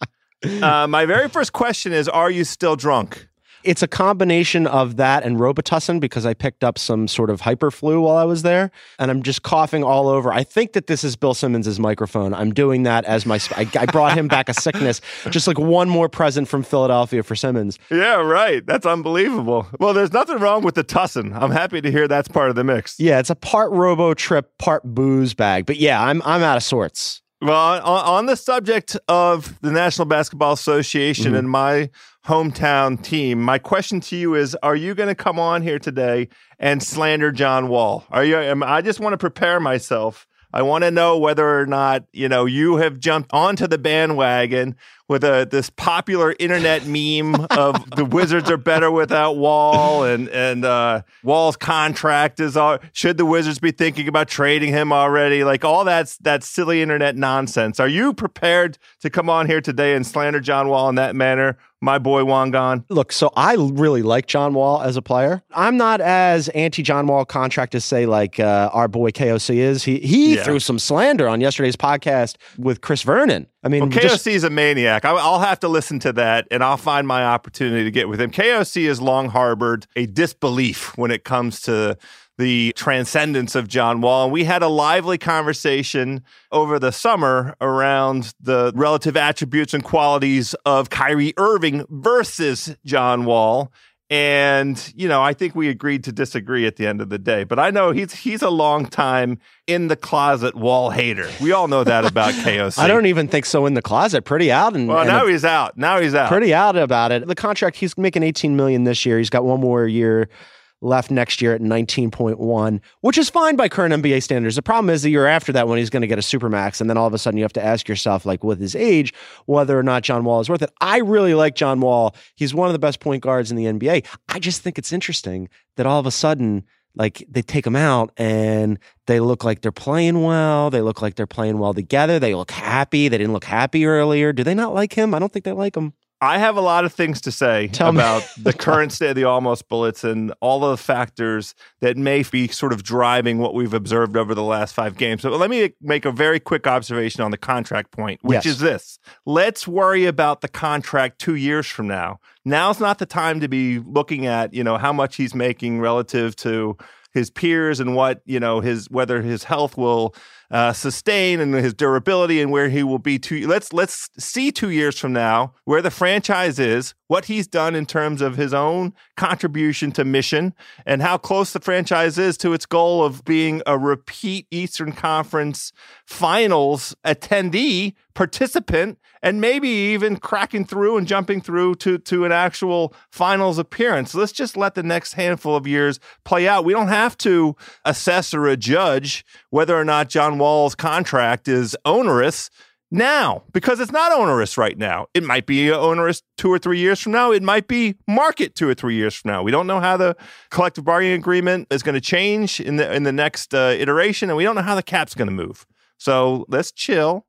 My very first question is, are you still drunk? It's a combination of that and Robitussin, because I picked up some sort of hyperflu while I was there, and I'm just coughing all over. I think that this is Bill Simmons' microphone. I'm doing that as my... I brought him back a sickness. Just like one more present from Philadelphia for Simmons. Yeah, right. That's unbelievable. Well, there's nothing wrong with the tussin. I'm happy to hear that's part of the mix. Yeah, it's a part robo trip, part booze bag. But yeah, I'm out of sorts. Well, on the subject of the National Basketball Association and my hometown team, my question to you is, are you going to come on here today and slander John Wall? Are you? I just want to prepare myself. I want to know whether or not, you know, you have jumped onto the bandwagon with this popular internet meme of the Wizards are better without Wall, and Wall's contract is all. Should the Wizards be thinking about trading him already? Like all that silly internet nonsense. Are you prepared to come on here today and slander John Wall in that manner? My boy Wangan. Look, so I really like John Wall as a player. I'm not as anti-John Wall contract as, say, like our boy KOC is. He threw some slander on yesterday's podcast with Chris Vernon. I mean, well, KOC is a maniac. I'll have to listen to that, and I'll find my opportunity to get with him. KOC has long harbored a disbelief when it comes to the transcendence of John Wall. And we had a lively conversation over the summer around the relative attributes and qualities of Kyrie Irving versus John Wall. And, you know, I think we agreed to disagree at the end of the day. But I know he's a long time in the closet Wall hater. We all know that about KOC. I don't even think so in the closet. Pretty out. Now he's out. Pretty out about it. The contract, he's making $18 million this year. He's got one more year left next year at 19.1, which is fine by current NBA standards. The problem is the year after that when he's going to get a supermax, and then all of a sudden you have to ask yourself, like, with his age, whether or not John Wall is worth it. I really like John Wall. He's one of the best point guards in the NBA. I just think it's interesting that all of a sudden, like, they take him out and they look like they're playing well. They look like they're playing well together. They look happy. They didn't look happy earlier. Do they not like him? I don't think they like him. I have a lot of things to say about the current state of the Almost Bullets and all of the factors that may be sort of driving what we've observed over the last five games. So let me make a very quick observation on the contract point, which is this. Let's worry about the contract 2 years from now. Now's not the time to be looking at, you know, how much he's making relative to his peers and what, you know, whether his health will sustain and his durability and where he will be. Let's see 2 years from now where the franchise is, what he's done in terms of his own contribution to mission, and how close the franchise is to its goal of being a repeat Eastern Conference Finals attendee, participant, and maybe even cracking through and jumping through to an actual finals appearance. Let's just let the next handful of years play out. We don't have to assess or judge whether or not John Wall's contract is onerous now, because it's not onerous right now. It might be onerous 2 or 3 years from now. It might be market 2 or 3 years from now. We don't know how the collective bargaining agreement is going to change in the next iteration, and we don't know how the cap's going to move. So let's chill.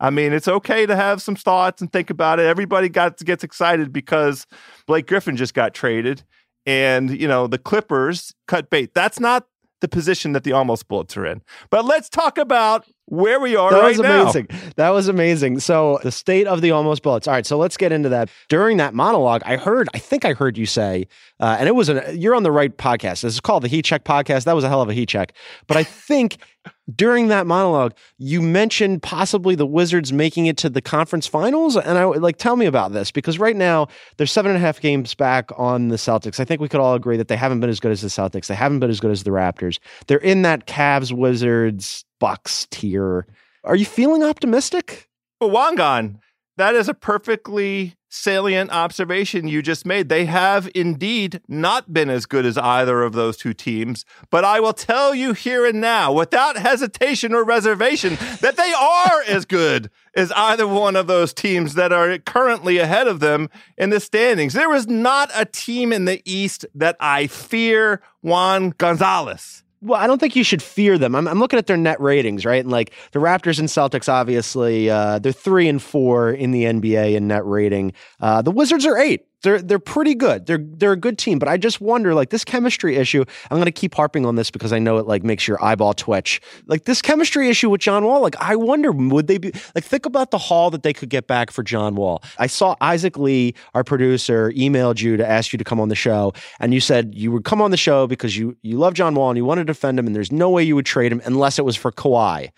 I mean, it's okay to have some thoughts and think about it. Everybody gets excited because Blake Griffin just got traded, and, you know, the Clippers cut bait. That's not the position that the Almost Bullets are in. But let's talk about where we are right now. That was amazing. So the state of the Almost Bullets. All right, so let's get into that. During that monologue, I think I heard you say, and it was you're on the right podcast. This is called the Heat Check podcast. That was a hell of a heat check. But I think during that monologue, you mentioned possibly the Wizards making it to the conference finals. And I like, tell me about this, because right now they're 7.5 games back on the Celtics. I think we could all agree that they haven't been as good as the Celtics. They haven't been as good as the Raptors. They're in that Cavs, Wizards, Bucks tier. Are you feeling optimistic? Well, Wangan, that is a perfectly salient observation you just made. They have indeed not been as good as either of those two teams, but I will tell you here and now, without hesitation or reservation, that they are as good as either one of those teams that are currently ahead of them in the standings. There is not a team in the East that I fear, Juan Gonzalez. Well, I don't think you should fear them. I'm looking at their net ratings, right? And like the Raptors and Celtics, obviously, they're 3 and 4 in the NBA in net rating. The Wizards are 8. They're pretty good. They're a good team, but I just wonder, like, this chemistry issue, I'm going to keep harping on this because I know it, like, makes your eyeball twitch. Like, this chemistry issue with John Wall, like, I wonder, would they be, like, think about the haul that they could get back for John Wall. I saw Isaac Lee, our producer, emailed you to ask you to come on the show, and you said you would come on the show because you love John Wall and you want to defend him, and there's no way you would trade him unless it was for Kawhi.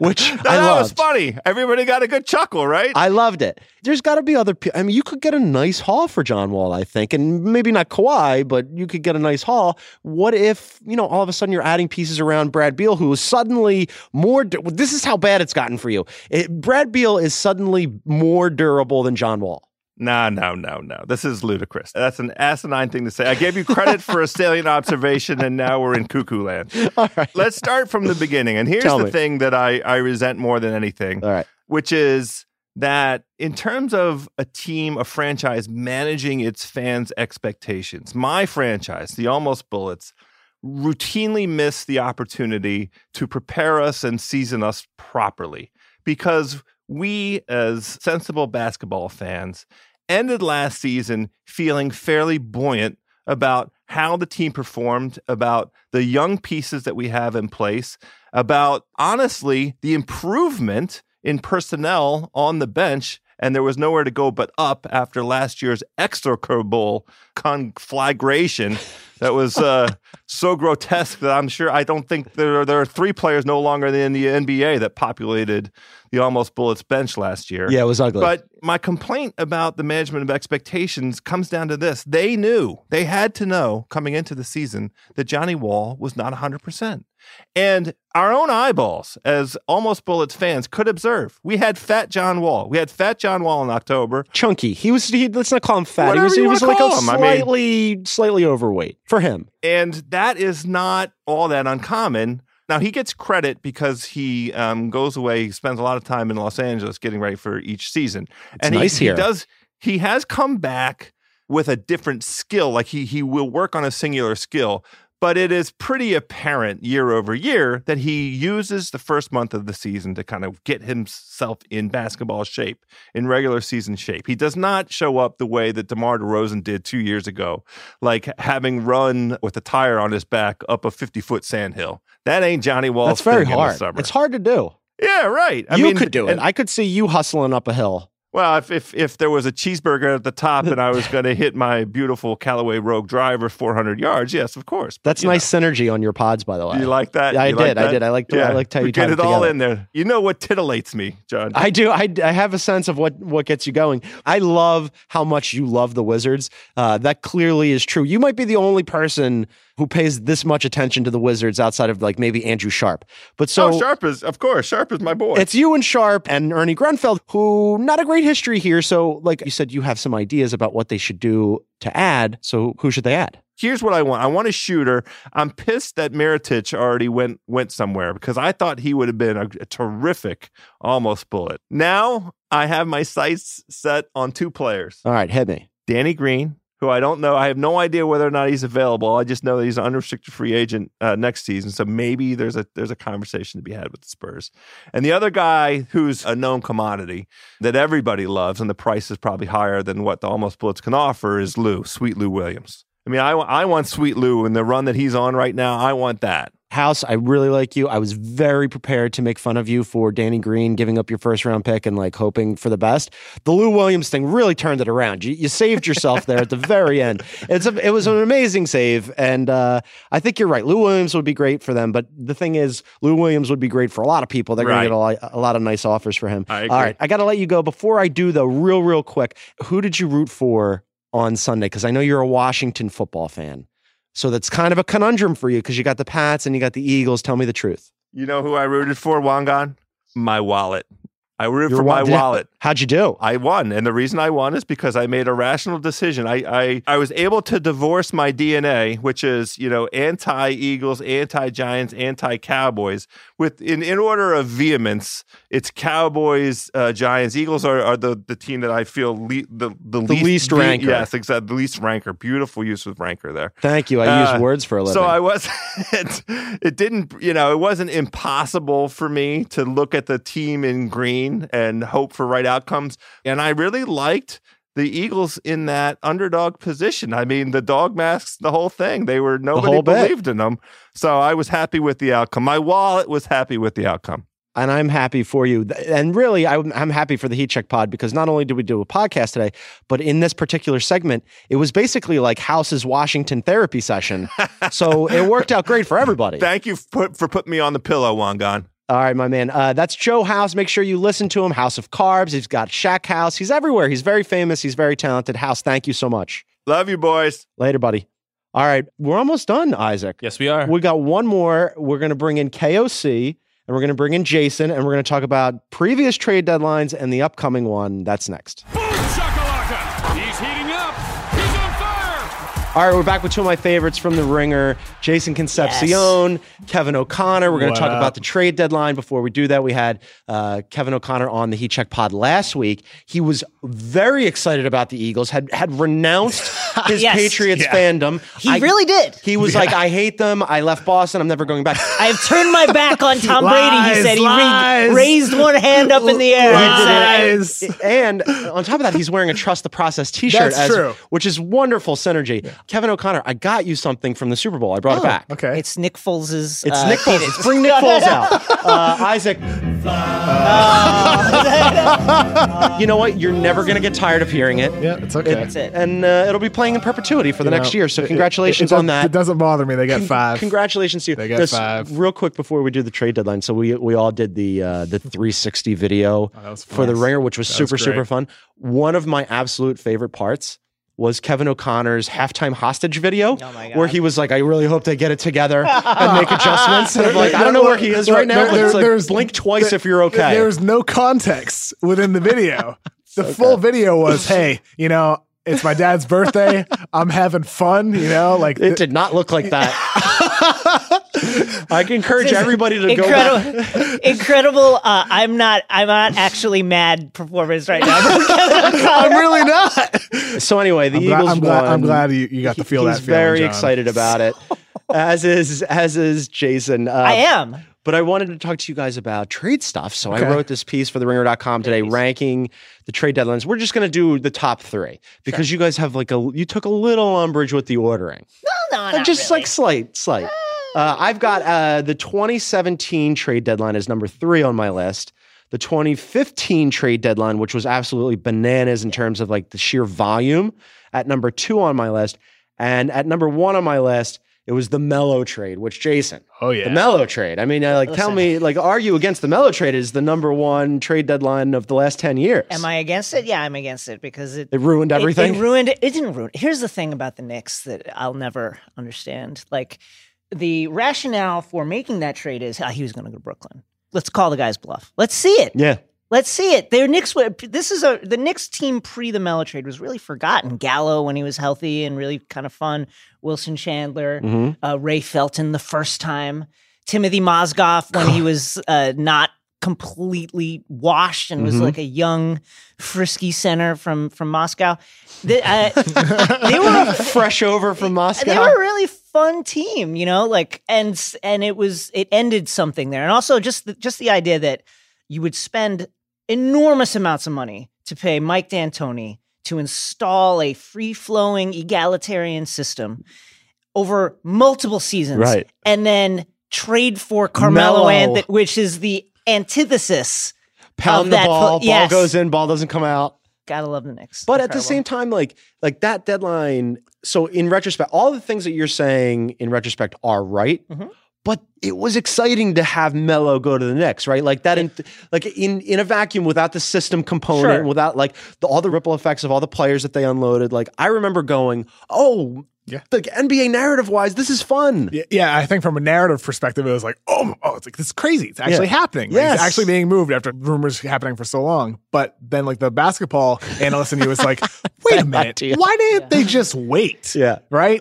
Which no, I loved. That was funny. Everybody got a good chuckle, right? I loved it. There's got to be other people. I mean, you could get a nice haul for John Wall, I think, and maybe not Kawhi, but you could get a nice haul. What if, you know, all of a sudden you're adding pieces around Brad Beal, who is suddenly more, this is how bad it's gotten for you. Brad Beal is suddenly more durable than John Wall. No. This is ludicrous. That's an asinine thing to say. I gave you credit for a salient observation, and now we're in cuckoo land. All right. Let's start from the beginning. And here's the thing that I resent more than anything, all right, which is that in terms of a team, a franchise, managing its fans' expectations, my franchise, the Almost Bullets, routinely miss the opportunity to prepare us and season us properly because we, as sensible basketball fans, ended last season feeling fairly buoyant about how the team performed, about the young pieces that we have in place, about, honestly, the improvement in personnel on the bench, and there was nowhere to go but up after last year's execrable conflagration that was so grotesque that I'm sure I don't think there are three players no longer in the NBA that populated the Almost Bullets bench last year. Yeah, it was ugly. But my complaint about the management of expectations comes down to this. They knew, they had to know coming into the season that Johnny Wall was not 100%. And our own eyeballs as Almost Bullets fans could observe. We had fat John Wall. We had fat John Wall in October. Chunky. He was, let's not call him fat. Whatever he was like a slightly overweight for him. And that is not all that uncommon. Now, he gets credit because he goes away, he spends a lot of time in Los Angeles getting ready for each season. It's and nice here. He has come back with a different skill. Like, he will work on a singular skill. But it is pretty apparent year over year that he uses the first month of the season to kind of get himself in basketball shape, in regular season shape. He does not show up the way that DeMar DeRozan did 2 years ago, like having run with a tire on his back up a 50-foot sandhill. That ain't Johnny Wall's thing in the summer. It's hard to do. Yeah, right. I mean, could do it. I could see you hustling up a hill. Well, if there was a cheeseburger at the top and I was going to hit my beautiful Callaway Rogue driver 400 yards, yes, of course. But, that's nice synergy on your pods, by the way. You like that? Yeah, I did. I liked how you tied it together. Get it all in there. You know what titillates me, John? I do. I have a sense of what gets you going. I love how much you love the Wizards. That clearly is true. You might be the only person who pays this much attention to the Wizards outside of, like, maybe Andrew Sharp. But Sharp is my boy. It's you and Sharp and Ernie Grunfeld, who, not a great history here. So, like you said, you have some ideas about what they should do to add. So who should they add? Here's what I want. I want a shooter. I'm pissed that Mirotić already went somewhere because I thought he would have been a terrific Almost Bullet. Now I have my sights set on two players. All right, hit me. Danny Green, who I don't know. I have no idea whether or not he's available. I just know that he's an unrestricted free agent next season. So maybe there's a conversation to be had with the Spurs. And the other guy who's a known commodity that everybody loves, and the price is probably higher than what the Almost Bullets can offer, is Sweet Lou Williams. I mean, I want Sweet Lou in the run that he's on right now. I want that. House, I really like you. I was very prepared to make fun of you for Danny Green giving up your first round pick and, like, hoping for the best. The Lou Williams thing really turned it around. You saved yourself there at the very end. It was an amazing save, and I think you're right. Lou Williams would be great for them, but the thing is, Lou Williams would be great for a lot of people. They're right. Going to get a lot of nice offers for him. All right, I got to let you go. Before I do, though, real quick, who did you root for on Sunday? Because I know you're a Washington football fan. So that's kind of a conundrum for you because you got the Pats and you got the Eagles. Tell me the truth. You know who I rooted for, Wangan? My wallet. I rooted for my wallet. How'd you do? I won. And the reason I won is because I made a rational decision. I was able to divorce my DNA, which is, you know, anti-Eagles, anti-Giants, anti-Cowboys. With in order of vehemence, it's Cowboys, Giants. Eagles are the team that I feel the least rancor. Yes, exactly. The least rancor. Beautiful use of rancor there. Thank you. I use words for a living. So I was, it didn't, you know, it wasn't impossible for me to look at the team in green and hope for right outcomes. And I really liked the Eagles in that underdog position. I mean, the dog masks, the whole thing. They were, nobody believed in them. So I was happy with the outcome. My wallet was happy with the outcome. And I'm happy for you. And really, I'm happy for the Heat Check pod, because not only did we do a podcast today, but in this particular segment, it was basically like House's Washington therapy session. So it worked out great for everybody. Thank you for putting me on the pillow, Wangan. All right, my man. That's Joe House. Make sure you listen to him. House of Carbs. He's got Shack House. He's everywhere. He's very famous. He's very talented. House, thank you so much. Love you, boys. Later, buddy. All right. We're almost done, Isaac. Yes, we are. We got one more. We're going to bring in KOC. And we're going to bring in Jason, and we're going to talk about previous trade deadlines and the upcoming one. That's next. Boom, shakalaka. He's heating up. He's on fire. All right, we're back with two of my favorites from The Ringer, Jason Concepcion, yes. Kevin O'Connor. We're going to talk about the trade deadline. Before we do that, we had Kevin O'Connor on the Heat Check pod last week. He was very excited about the Eagles, had renounced his Patriots fandom. He really did. He was like, I hate them. I left Boston. I'm never going back. I've turned my back on Tom Brady, he said. He raised one hand up in the air and said, and on top of that, he's wearing a Trust the Process t-shirt, which is wonderful synergy. Yeah. Kevin O'Connor, I got you something from the Super Bowl. I brought it back. Okay. It's Nick Foles'. Bring Nick Foles out. Isaac. You know what? You're never going to get tired of hearing it. Yeah, it's okay. That's it. And it'll be playing in perpetuity for the next year, so congratulations on that. It doesn't bother me. They got five. Congratulations to you. They got five. Real quick before we do the trade deadline, so we all did the 360 video for The Ringer, which was super fun. One of my absolute favorite parts was Kevin O'Connor's halftime hostage video, where he was like, I really hope they get it together and make adjustments. And I'm like, I don't know where he is right now. It's like, blink twice if you're okay. There's no context within the video. The full video was, hey, you know, it's my dad's birthday. I'm having fun, you know? Like it did not look like that. I encourage everybody to go back. Incredible. I'm not actually mad performance right now. I'm really not. So anyway, the Eagles won. I'm glad you got to feel that feeling, very John. Excited about it, as is Jason. I am. But I wanted to talk to you guys about trade stuff. So I wrote this piece for TheRinger.com today, ranking the trade deadlines. We're just going to do the top three because you guys have you took a little umbrage with the ordering. No, just really. slight. I've got the 2017 trade deadline is number 3 on my list. The 2015 trade deadline, which was absolutely bananas in terms of the sheer volume, at number 2 on my list. And at number 1 on my list, it was the Melo trade, which Jason. Oh yeah, the Melo trade. I mean, tell me, argue against the Melo trade is the number 1 trade deadline of the last 10 years. Am I against it? Yeah, I'm against it because it ruined everything. It didn't ruin. Here's the thing about the Knicks that I'll never understand. The rationale for making that trade is he was going to go to Brooklyn. Let's call the guy's bluff. Let's see it. Yeah. Let's see it. Their Knicks. This is the Knicks team pre the Melo trade was really forgotten. Gallo when he was healthy and really kind of fun. Wilson Chandler, Ray Felton the first time. Timothy Mozgov when he was not completely washed and was like a young, frisky center from Moscow. They were fresh over from Moscow. They were really fun team, and it ended something there. And also just the idea that you would spend enormous amounts of money to pay Mike D'Antoni to install a free-flowing, egalitarian system over multiple seasons, and then trade for Carmelo Anthony, which is the antithesis. Pound the ball, ball goes in, ball doesn't come out. Gotta love the Knicks. But at the same time, that deadline, so in retrospect, all the things that you're saying in retrospect are right. Mm-hmm. But it was exciting to have Melo go to the Knicks, right? In a vacuum, without the system component, without all the ripple effects of all the players that they unloaded. I remember going, the NBA narrative-wise, this is fun. Yeah, I think from a narrative perspective, it was this is crazy. It's actually happening. Yes. It's actually being moved after rumors happening for so long. But then, the basketball analyst in you was like, wait a minute, why didn't they just wait? Yeah. Right?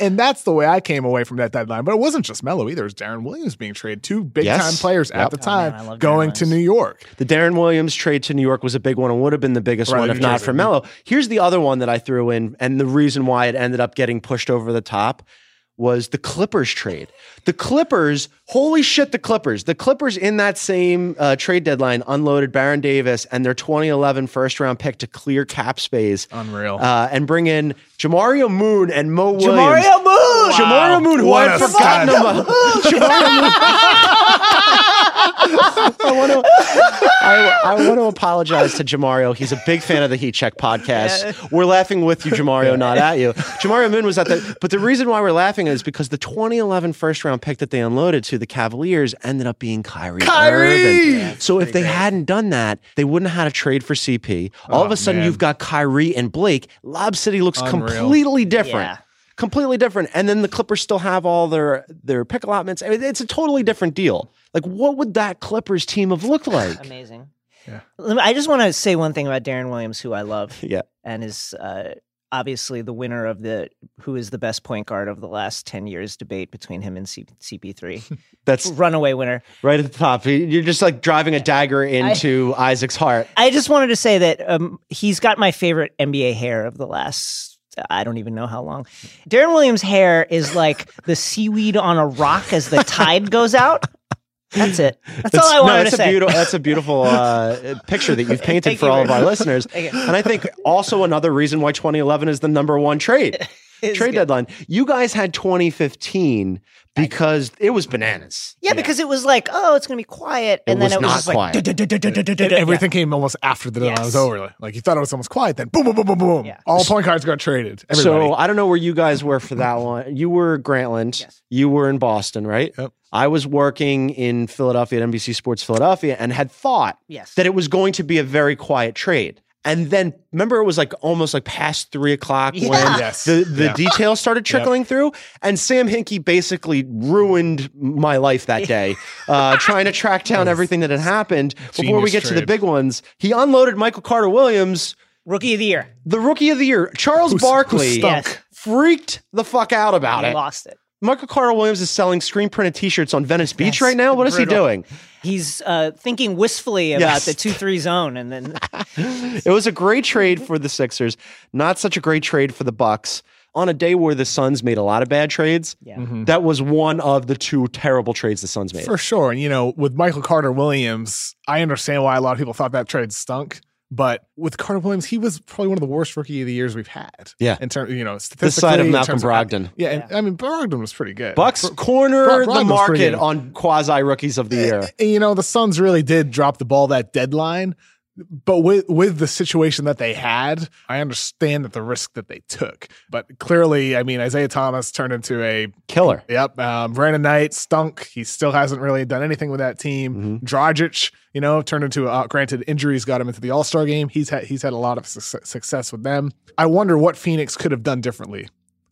And that's the way I came away from that deadline. But it wasn't just Melo either. It was Darren Williams being traded. Two big-time players at the time going to New York. The Darren Williams trade to New York was a big one and would have been the biggest one if not for Melo. Here's the other one that I threw in and the reason why it ended up getting pushed over the top was the Clippers trade. The Clippers, holy shit, the Clippers. The Clippers in that same trade deadline unloaded Baron Davis and their 2011 first-round pick to clear cap space. Unreal. And bring in Jamario Moon and Mo Williams. Jamario Moon! Wow. Jamario Moon, who I'd forgotten about. I want to apologize to Jamario. He's a big fan of the Heat Check podcast. Yeah. We're laughing with you, Jamario, not at you. Jamario Moon was at the... But the reason why we're laughing is because the 2011 first-round pick that they unloaded to the Cavaliers ended up being Kyrie! Irving. Yeah, so if they hadn't done that, they wouldn't have had a trade for CP. All of a sudden, you've got Kyrie and Blake. Lob City looks completely different. Yeah. Completely different. And then the Clippers still have all their pick allotments. I mean, it's a totally different deal. Like, what would that Clippers team have looked like? Amazing. Yeah. I just want to say one thing about Darren Williams, who I love. Yeah. And is obviously the winner of the who is the best point guard of the last 10 years debate between him and CP3. That's runaway winner. Right at the top. You're just like driving a dagger into Isaac's heart. I just wanted to say that he's got my favorite NBA hair of the last... I don't even know how long. Darren Williams' hair is like the seaweed on a rock as the tide goes out. That's it. That's all I wanted to say. That's a beautiful picture that you've painted for all of our listeners. And I think also another reason why 2011 is the number one trade deadline. You guys had 2015 because it was bananas. Yeah, because it was like, oh, it's going to be quiet. And then it was like, everything came almost after the deadline was over. Like, you thought it was almost quiet, then boom, boom, boom, boom, boom. All point guards got traded. So I don't know where you guys were for that one. You were Grantland. You were in Boston, right? Yep. I was working in Philadelphia at NBC Sports Philadelphia and had thought that it was going to be a very quiet trade. And then, remember, it was like almost like past 3 o'clock when the details started trickling through. And Sam Hinkie basically ruined my life that day, trying to track down everything that had happened. Before we get to the big ones, he unloaded Michael Carter Williams, Rookie of the Year. The Rookie of the Year, Charles Barkley, freaked the fuck out about it. He lost it. Michael Carter Williams is selling screen printed T-shirts on Venice Beach right now. What is he doing? He's thinking wistfully about the 2-3 zone, and then it was a great trade for the Sixers. Not such a great trade for the Bucks. On a day where the Suns made a lot of bad trades, that was one of the two terrible trades the Suns made. For sure, and you know, with Michael Carter Williams, I understand why a lot of people thought that trade stunk. But with Carter Williams, he was probably one of the worst rookie of the years we've had. Yeah. In terms, you know, statistically. This side of Malcolm Brogdon. I mean, Brogdon was pretty good. Bucks cornered the market on quasi-rookies of the year. And, you know, the Suns really did drop the ball that deadline. But with the situation that they had, I understand that the risk that they took. But clearly, I mean, Isaiah Thomas turned into a killer. Yep. Brandon Knight stunk. He still hasn't really done anything with that team. Dragic, you know, turned into granted injuries got him into the All-Star game. He's had a lot of success with them. I wonder what Phoenix could have done differently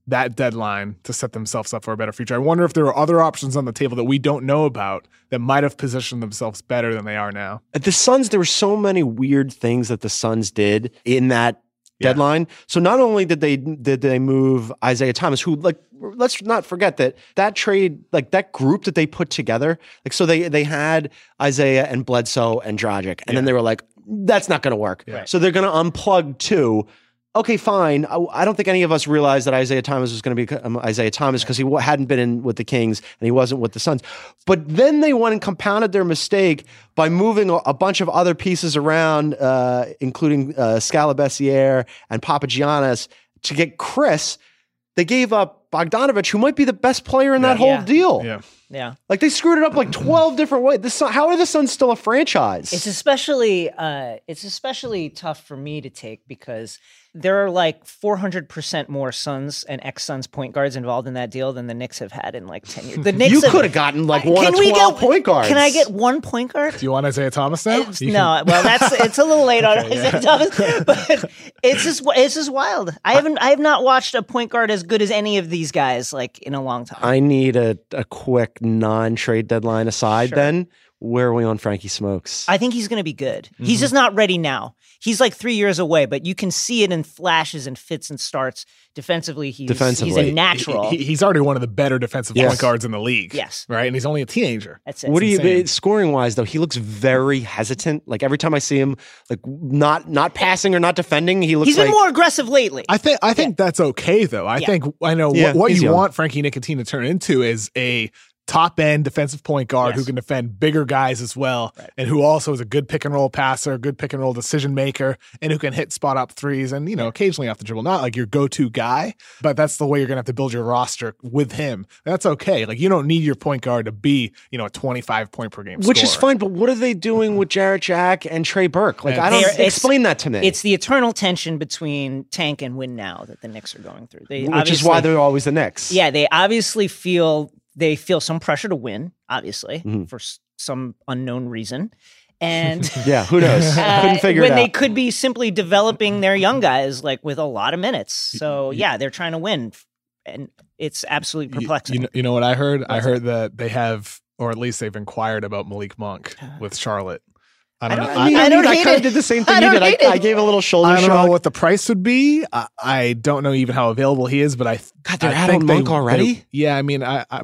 that deadline to set themselves up for a better future. I wonder if there were other options on the table that we don't know about that might have positioned themselves better than they are now. At the Suns, there were so many weird things that the Suns did in that deadline. So not only did they move Isaiah Thomas, who, like, let's not forget that trade, like that group that they put together, like, so they had Isaiah and Bledsoe and Dragic, and then they were like, that's not going to work. Yeah. So they're going to unplug two. Okay, fine. I don't think any of us realized that Isaiah Thomas was going to be Isaiah Thomas because he hadn't been in with the Kings and he wasn't with the Suns. But then they went and compounded their mistake by moving a bunch of other pieces around, including Scalabessiere and Papagiannis, to get Chris. They gave up Bogdanovich, who might be the best player in that whole deal. Yeah. Like, they screwed it up like 12 different ways. How are the Suns still a franchise? It's especially tough for me to take because there are like 400% more Suns and ex-Suns point guards involved in that deal than the Knicks have had in like 10 years. The Knicks could have gotten like one or 12 point guards. Can I get one point guard? Do you want Isaiah Thomas now? It's a little late on Isaiah Thomas, but it's just wild. I have not watched a point guard as good as any of these guys like in a long time. I need a quick non-trade deadline aside then. Where are we on Frankie Smokes? I think he's going to be good. Mm-hmm. He's just not ready now. He's like 3 years away, but you can see it in flashes and fits and starts. Defensively, he's a natural. He's already one of the better defensive point guards in the league. Yes. Right? And he's only a teenager. That's it. What do you, scoring-wise, though, he looks very hesitant. Like, every time I see him, like, not passing or not defending, he looks like... He's been more aggressive lately. I think that's okay, though. I think what you want Frankie Nicotine to turn into is a... top-end defensive point guard who can defend bigger guys as well, and who also is a good pick-and-roll passer, good pick-and-roll decision-maker, and who can hit spot-up threes and, you know, occasionally off the dribble. Not like your go-to guy, but that's the way you're going to have to build your roster with him. And that's okay. Like, you don't need your point guard to be, you know, a 25-point-per-game scorer. Which is fine, but what are they doing with Jarrett Jack and Trey Burke? Like, I don't explain that to me. It's the eternal tension between tank and win now that the Knicks are going through. Which is why they're always the Knicks. Yeah, they obviously feel... They feel some pressure to win, obviously, for some unknown reason. And who knows? Couldn't figure it out. When they could be simply developing their young guys, like, with a lot of minutes. So, yeah, they're trying to win. And it's absolutely perplexing. You know what I heard? I heard that they have, or at least they've inquired about Malik Monk with Charlotte. I kind of did the same thing you did. I gave a little shoulder shrug. I don't know what the price would be. I don't know even how available he is, but I think Monk already?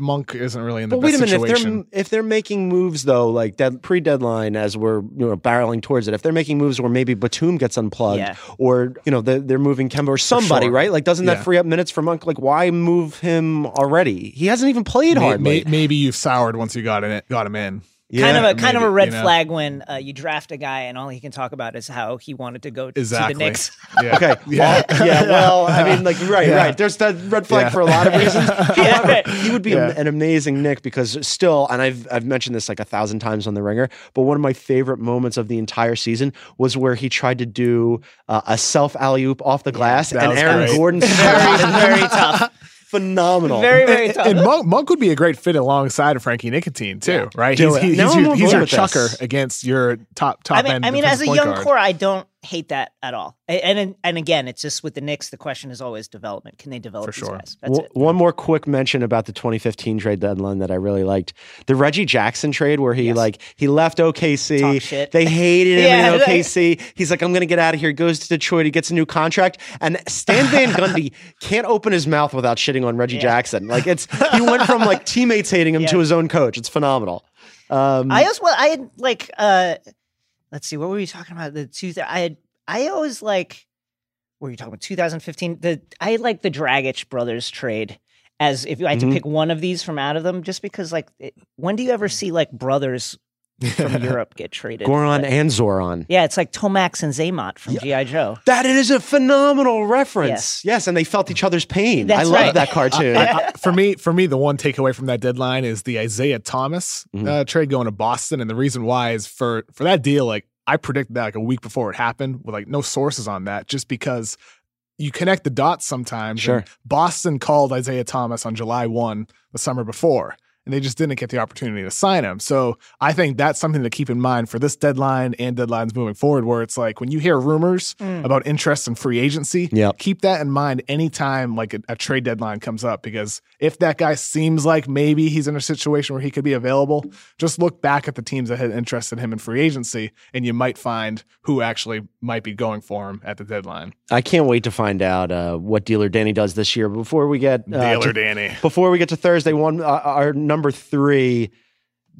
Monk isn't really in the best situation. But wait a minute, if they're making moves, though, like pre-deadline as we're barreling towards it, if they're making moves where maybe Batum gets unplugged or they're moving Kemba or somebody, right? Like, doesn't that free up minutes for Monk? Like, why move him already? He hasn't even played hardly. Maybe you've soured once you got him in. Yeah, kind of a red flag when you draft a guy and all he can talk about is how he wanted to go to the Knicks. Yeah. Okay. Yeah. Yeah. Well, I mean, like, right. There's that red flag for a lot of reasons. He would be an amazing Knick because still, and I've mentioned this like 1,000 times on The Ringer, but one of my favorite moments of the entire season was where he tried to do a self alley-oop off the glass, and Aaron Gordon's very, very tough. Phenomenal. Very, very tough. And Monk would be a great fit alongside of Frankie Nicotine, too, right? He's your chucker against your top end. I mean, as a young core, I don't hate that at all. And again, it's just with the Knicks, the question is always development. Can they develop these guys? That's it. One more quick mention about the 2015 trade deadline that I really liked. The Reggie Jackson trade where he left OKC. They hated him in OKC. He's like, I'm going to get out of here. He goes to Detroit. He gets a new contract. And Stan Van Gundy can't open his mouth without shitting on Reggie Jackson. Like, he went from like teammates hating him to his own coach. It's phenomenal. Let's see, what were we talking about? Were you talking about 2015? I like the Dragic brothers trade as if you had to pick one of these from out of them, just because when do you ever see like brothers from Europe get traded? Goran and Zoran. Yeah, it's like Tomax and Zaymot from G.I. Joe. That is a phenomenal reference. Yes, and they felt each other's pain. That's I love that cartoon. For me, the one takeaway from that deadline is the Isaiah Thomas trade going to Boston, and the reason why is for that deal, like, I predicted that like a week before it happened with like no sources on that, just because you connect the dots sometimes. Sure. And Boston called Isaiah Thomas on July 1, the summer before, and they just didn't get the opportunity to sign him. So I think that's something to keep in mind for this deadline and deadlines moving forward, where it's like when you hear rumors about interest in free agency, keep that in mind anytime like a trade deadline comes up, because if that guy seems like maybe he's in a situation where he could be available, just look back at the teams that had interest in him in free agency, and you might find who actually might be going for him at the deadline. I can't wait to find out what Dealer Danny does this year. Before we get to Thursday, our number 3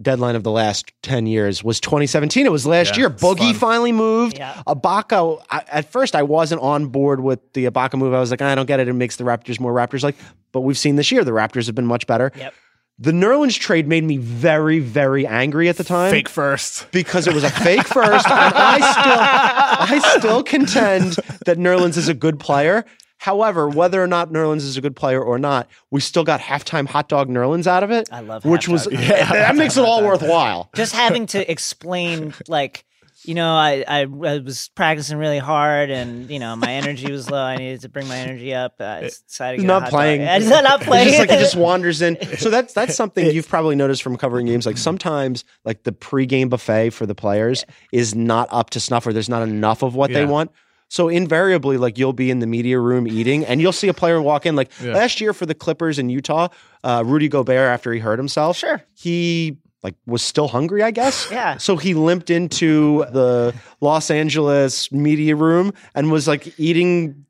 deadline of the last 10 years was 2017. It was last year. Boogie finally moved. Ibaka, at first I wasn't on board with the Ibaka move. I was like, I don't get it. It makes the Raptors more Raptors-like. But we've seen this year the Raptors have been much better. Yep. The Nerlens trade made me very, very angry at the time. Fake first. Because it was a fake first. And I still contend that Nerlens is a good player. However, whether or not Nerlens is a good player or not, we still got halftime hot dog Nerlens out of it. I love which half-time. That makes it all worthwhile. Just having to explain, like, you know, I was practicing really hard, and you know my energy was low. I needed to bring my energy up. I decided to get a hot dog. It's just like he just wanders in. So that's something you've probably noticed from covering games. Like sometimes, like the pregame buffet for the players is not up to snuff, or there's not enough of what they want. So invariably, like you'll be in the media room eating, and you'll see a player walk in. Like last year for the Clippers in Utah, Rudy Gobert, after he hurt himself, he like was still hungry, I guess. Yeah. So he limped into the Los Angeles media room and was like eating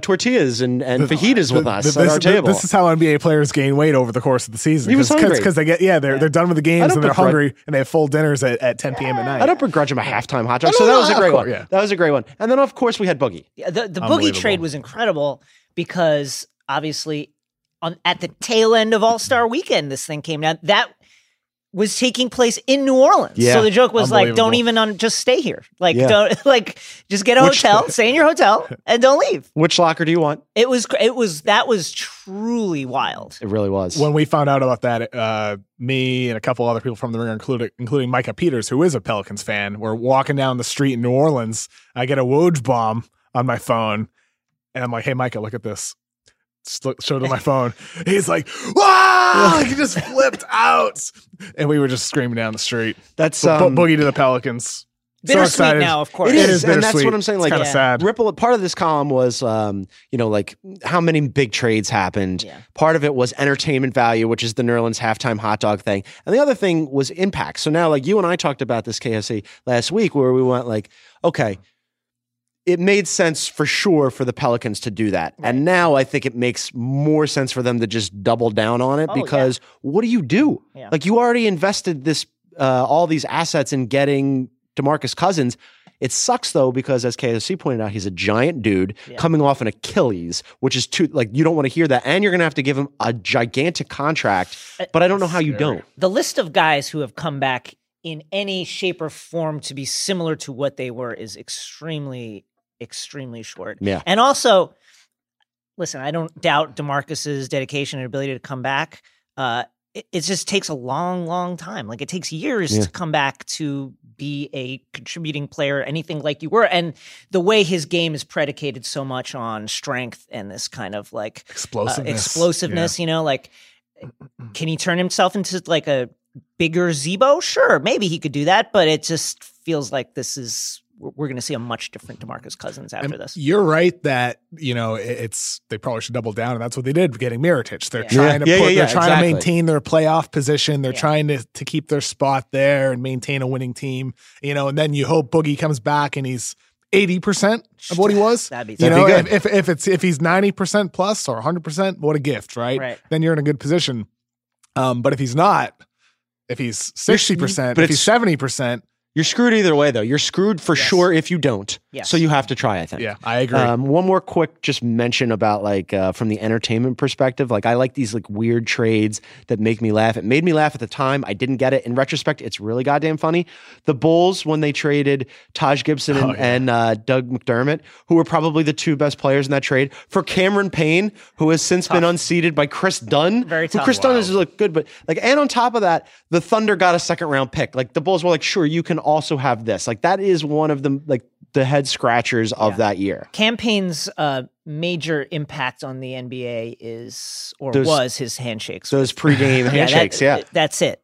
tortillas and fajitas with us at our table. This is how NBA players gain weight over the course of the season. He was hungry because they get they're done with the games and they're hungry and they have full dinners at 10 p.m. at night. I don't begrudge him a halftime hot dog. So that was a great one. Yeah. That was a great one. And then of course we had Boogie. Yeah, the Boogie trade was incredible because obviously at the tail end of All-Star Weekend this thing came down. That was taking place in New Orleans. Yeah. So the joke was like, don't even just stay here. Like, don't just get a hotel, stay in your hotel and don't leave. Which locker do you want? That was truly wild. It really was. When we found out about that, me and a couple other people from the Ringer, including Micah Peters, who is a Pelicans fan, were walking down the street in New Orleans. I get a Woj bomb on my phone and I'm like, hey, Micah, look at this. Showed him my phone. He's like, wow! He just flipped out. And we were just screaming down the street. That's Boogie to the Pelicans. Bittersweet now, of course. It is and that's what I'm saying. Like, sad. Ripple, part of this column was, like how many big trades happened. Yeah. Part of it was entertainment value, which is the New Orleans halftime hot dog thing. And the other thing was impact. So now, like, you and I talked about this KSC last week where we went like, okay, it made sense for sure for the Pelicans to do that. Right. And now I think it makes more sense for them to just double down on it because what do you do? Yeah. Like, you already invested this, all these assets in getting DeMarcus Cousins. It sucks though, because as KSC pointed out, he's a giant dude coming off an Achilles, which is too, like, you don't want to hear that. And you're going to have to give him a gigantic contract, but I don't know how you don't. The list of guys who have come back in any shape or form to be similar to what they were is extremely short. Yeah. And also, listen, I don't doubt DeMarcus's dedication and ability to come back. It just takes a long time. Like, it takes years to come back to be a contributing player, anything like you were. And the way his game is predicated so much on strength and this kind of like explosiveness, like, can he turn himself into like a bigger Zebo? Sure. Maybe he could do that, but it just feels like we're going to see a much different DeMarcus Cousins after this. You're right that, they probably should double down, and that's what they did getting Mirotić. They're trying to to maintain their playoff position. They're trying to keep their spot there and maintain a winning team, and then you hope Boogie comes back and he's 80% of what he was. That'd be good. If he's 90% plus or 100%, what a gift, right? Then you're in a good position. But if he's not, if he's 60%, if he's 70%, you're screwed either way, though. You're screwed for sure if you don't. Yes. So you have to try, I think. Yeah, I agree. One more quick just mention about, like, from the entertainment perspective. Like, I like these, like, weird trades that make me laugh. It made me laugh at the time. I didn't get it. In retrospect, it's really goddamn funny. The Bulls, when they traded Taj Gibson and Doug McDermott, who were probably the two best players in that trade, for Cameron Payne, who has since been unseated by Chris Dunn. Very tough. Chris Dunn has looked good, but, like, and on top of that, the Thunder got a second-round pick. Like, the Bulls were like, sure, you can also have this. Like, that is one of the, like, the head scratchers of that year. Campaign's major impact on the NBA is, or those, was his handshakes. Those pregame handshakes. That's it.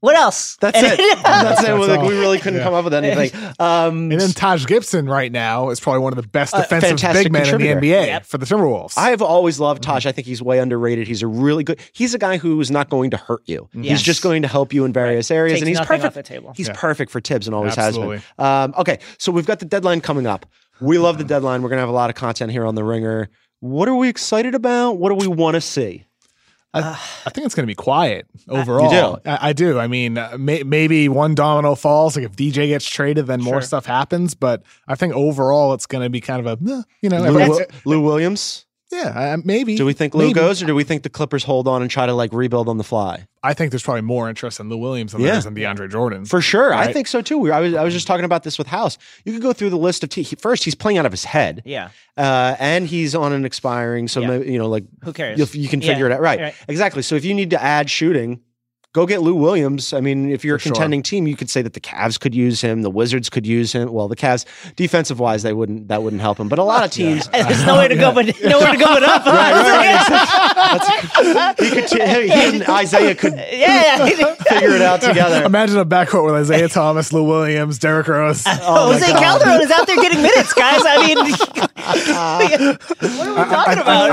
What else? That's it. That's it. Like, we really couldn't come up with anything. And then Taj Gibson right now is probably one of the best defensive big men in the NBA for the Timberwolves. I have always loved Taj. I think he's way underrated. He's a really good. He's a guy who is not going to hurt you. Yes. He's just going to help you in various areas, and he's perfect. Off the table. He's perfect for Tibbs and always has been. Okay, so we've got the deadline coming up. We love the deadline. We're going to have a lot of content here on The Ringer. What are we excited about? What do we want to see? I think it's going to be quiet overall. I do. I mean, maybe one domino falls. Like, if DJ gets traded, then more stuff happens. But I think overall, it's going to be kind of a, Lou Williams. Yeah, maybe. Do we think Lou goes, or do we think the Clippers hold on and try to, like, rebuild on the fly? I think there's probably more interest in Lou Williams than there is in DeAndre Jordan. For sure. Right? I think so, too. I was just talking about this with House. You could go through the list of first, he's playing out of his head. Yeah. And he's on an expiring, so, maybe, who cares? You can figure it out. Right. Exactly. So if you need to add shooting, go get Lou Williams. I mean, if you're a contending team, you could say that the Cavs could use him, the Wizards could use him. Well, the Cavs, defensive-wise, that wouldn't help him. But a lot of teams... There's nowhere to go but up. Right. He and Isaiah could figure it out together. Imagine a backcourt with Isaiah Thomas, Lou Williams, Derrick Rose. Jose Calderon is out there getting minutes, guys. I mean... What are we talking about?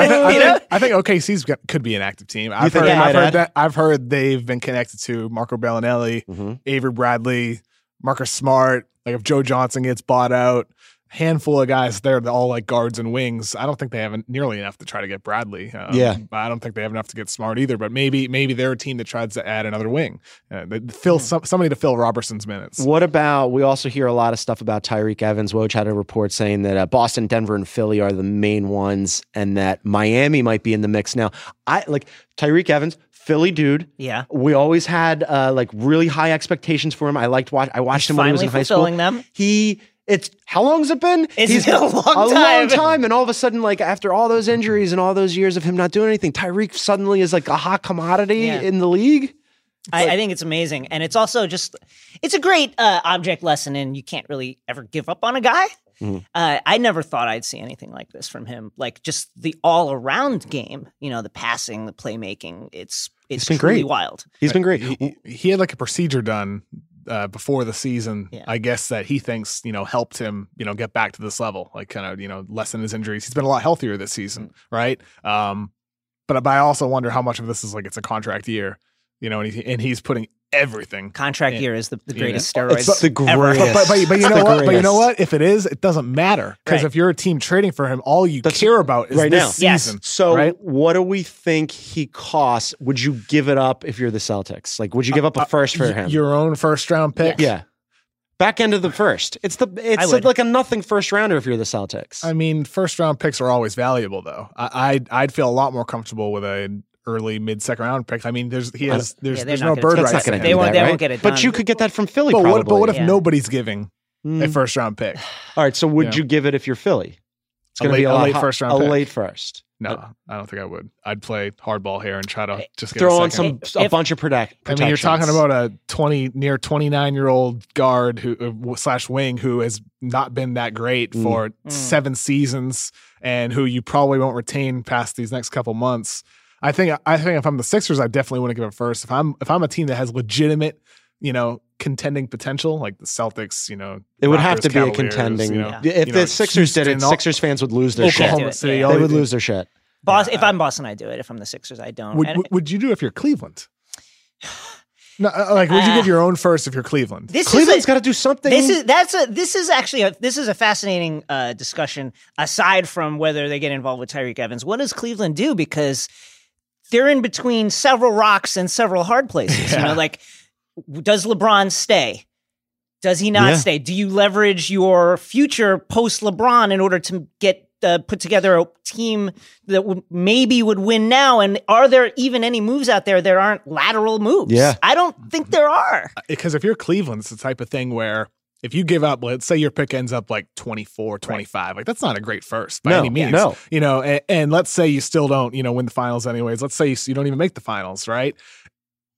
I think OKC's could be an active team. I've heard they've been connected to Marco Bellinelli, mm-hmm. Avery Bradley, Marcus Smart. Like if Joe Johnson gets bought out, handful of guys there, they're all like guards and wings. I don't think they have nearly enough to try to get Bradley. But I don't think they have enough to get Smart either. But maybe they're a team that tries to add another wing, somebody to fill Robertson's minutes. What about? We also hear a lot of stuff about Tyreke Evans. Woj had a report saying that Boston, Denver, and Philly are the main ones, and that Miami might be in the mix now. I like Tyreke Evans. Philly dude. Yeah. We always had like really high expectations for him. I watched him when he was in high school. How long's it been? It's been a long time. And all of a sudden, like after all those injuries and all those years of him not doing anything, Tyreke suddenly is like a hot commodity in the league. I think it's amazing. And it's also just, it's a great object lesson, and you can't really ever give up on a guy. Mm-hmm. I never thought I'd see anything like this from him. Like just the all around game, you know, the passing, the playmaking. It's been truly wild. He's been great. He had like a procedure done before the season, I guess, that he thinks, you know, helped him, you know, get back to this level, like kind of, you know, lessen his injuries. He's been a lot healthier this season. Mm-hmm. Right. But I also wonder how much of this is like, it's a contract year, you know, and he's putting everything. Contract year is the greatest steroids. It's the greatest. But you know what? But you know what? If it is, it doesn't matter, because if you're a team trading for him, all you care about is right this now. Season. Yes. So what do we think he costs? Would you give it up if you're the Celtics? Like, would you give up a first for him? Your own first round pick? Yeah. Back end of the first. It's like a nothing first rounder if you're the Celtics. I mean, first round picks are always valuable, though. I'd feel a lot more comfortable with a early mid-second round pick. I mean, there's no bird rights. They won't get it done. But you could get that from Philly probably. But what if nobody's giving a first round pick? All right, so would you give it if you're Philly? It's going to be a late first round pick. A late first. No, I don't think I would. I'd play hardball here and try to just throw on a bunch of protections. I mean, you're talking about a 29-year-old guard who/slash wing who has not been that great for 7 seasons and who you probably won't retain past these next couple months. I think if I'm the Sixers, I definitely want to give it first. If I'm a team that has legitimate, you know, contending potential, like the Celtics, you know, it would have to be Cavaliers, a contending. You know, if the Sixers did it, Sixers fans would lose their shit. City, they would lose their shit. If I'm Boston, I do it. If I'm the Sixers, I don't. Would you do it if you're Cleveland? No, like, would you give your own first if you're Cleveland? Cleveland's got to do something. This is actually a fascinating discussion. Aside from whether they get involved with Tyreke Evans, what does Cleveland do? Because they're in between several rocks and several hard places. Yeah. You know, like, does LeBron stay? Does he not stay? Do you leverage your future post-LeBron in order to get put together a team that maybe would win now? And are there even any moves out there that aren't lateral moves? Yeah. I don't think there are. Because if you're Cleveland, it's the type of thing where if you give up, let's say your pick ends up like 24, 25, like that's not a great first by any means, you know, and let's say you still don't, you know, win the finals anyways. Let's say you don't even make the finals, right?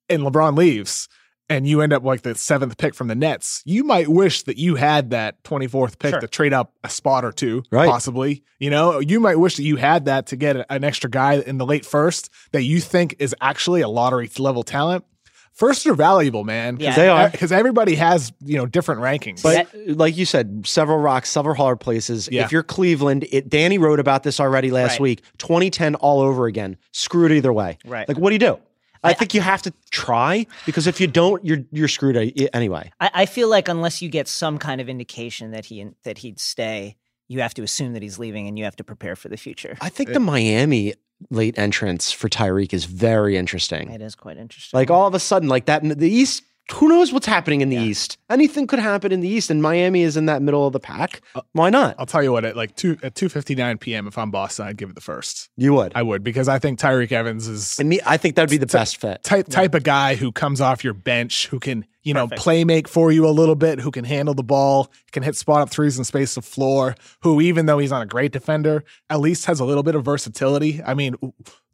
And LeBron leaves and you end up like the 7th pick from the Nets. You might wish that you had that 24th pick to trade up a spot or two, possibly, you know, you might wish that you had that to get an extra guy in the late first that you think is actually a lottery level talent. Firsts are valuable, man. Yeah. They are, because everybody has, you know, different rankings. But like you said, several rocks, several hard places. Yeah. If you're Cleveland, Danny wrote about this already last week. 2010 all over again. Screwed either way. Right. Like, what do you do? I think you have to try, because if you don't, you're screwed anyway. I feel like unless you get some kind of indication that he'd stay, you have to assume that he's leaving, and you have to prepare for the future. I think the Miami late entrance for Tyreke is very interesting. It is quite interesting. Like all of a sudden, like that in the East, who knows what's happening in the East? Anything could happen in the East, and Miami is in that middle of the pack. Why not? I'll tell you what, at like 2:59 p.m. if I'm Boston, I'd give it the first. You would? I would, because I think Tyreke Evans is, and I think that'd be the best fit. Type of guy who comes off your bench, who can, you know, play make for you a little bit, who can handle the ball, can hit spot up threes and space the floor, who, even though he's not a great defender, at least has a little bit of versatility. I mean,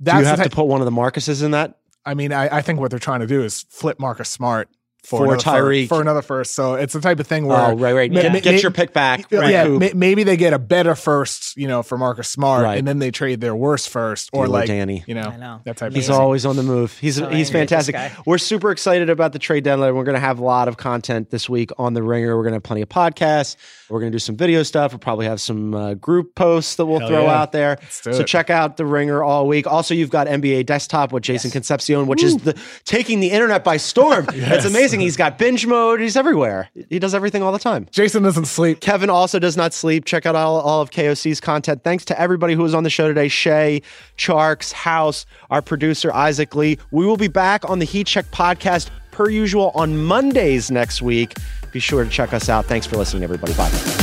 that's, do you have to put one of the Marcuses in that? I mean, I think what they're trying to do is flip Marcus Smart for Tyreek for another first. So it's the type of thing where get your pick back. Maybe they get a better first, for Marcus Smart, and then they trade their worst first or Danny. That type. He's always on the move. He's fantastic. We're super excited about the trade deadline. We're going to have a lot of content this week on The Ringer. We're going to have plenty of podcasts. We're going to do some video stuff. We'll probably have some group posts that we'll throw out there. So check out The Ringer all week. Also, you've got NBA Desktop with Jason Concepcion, which is taking the internet by storm. It's amazing. He's got binge mode. He's everywhere. He does everything all the time. Jason doesn't sleep. Kevin also does not sleep. Check out all of KOC's content. Thanks to everybody who was on the show today. Shay, Tjarks, House, our producer, Isaac Lee. We will be back on the Heat Check podcast per usual on Mondays next week. Be sure to check us out. Thanks for listening, everybody. Bye.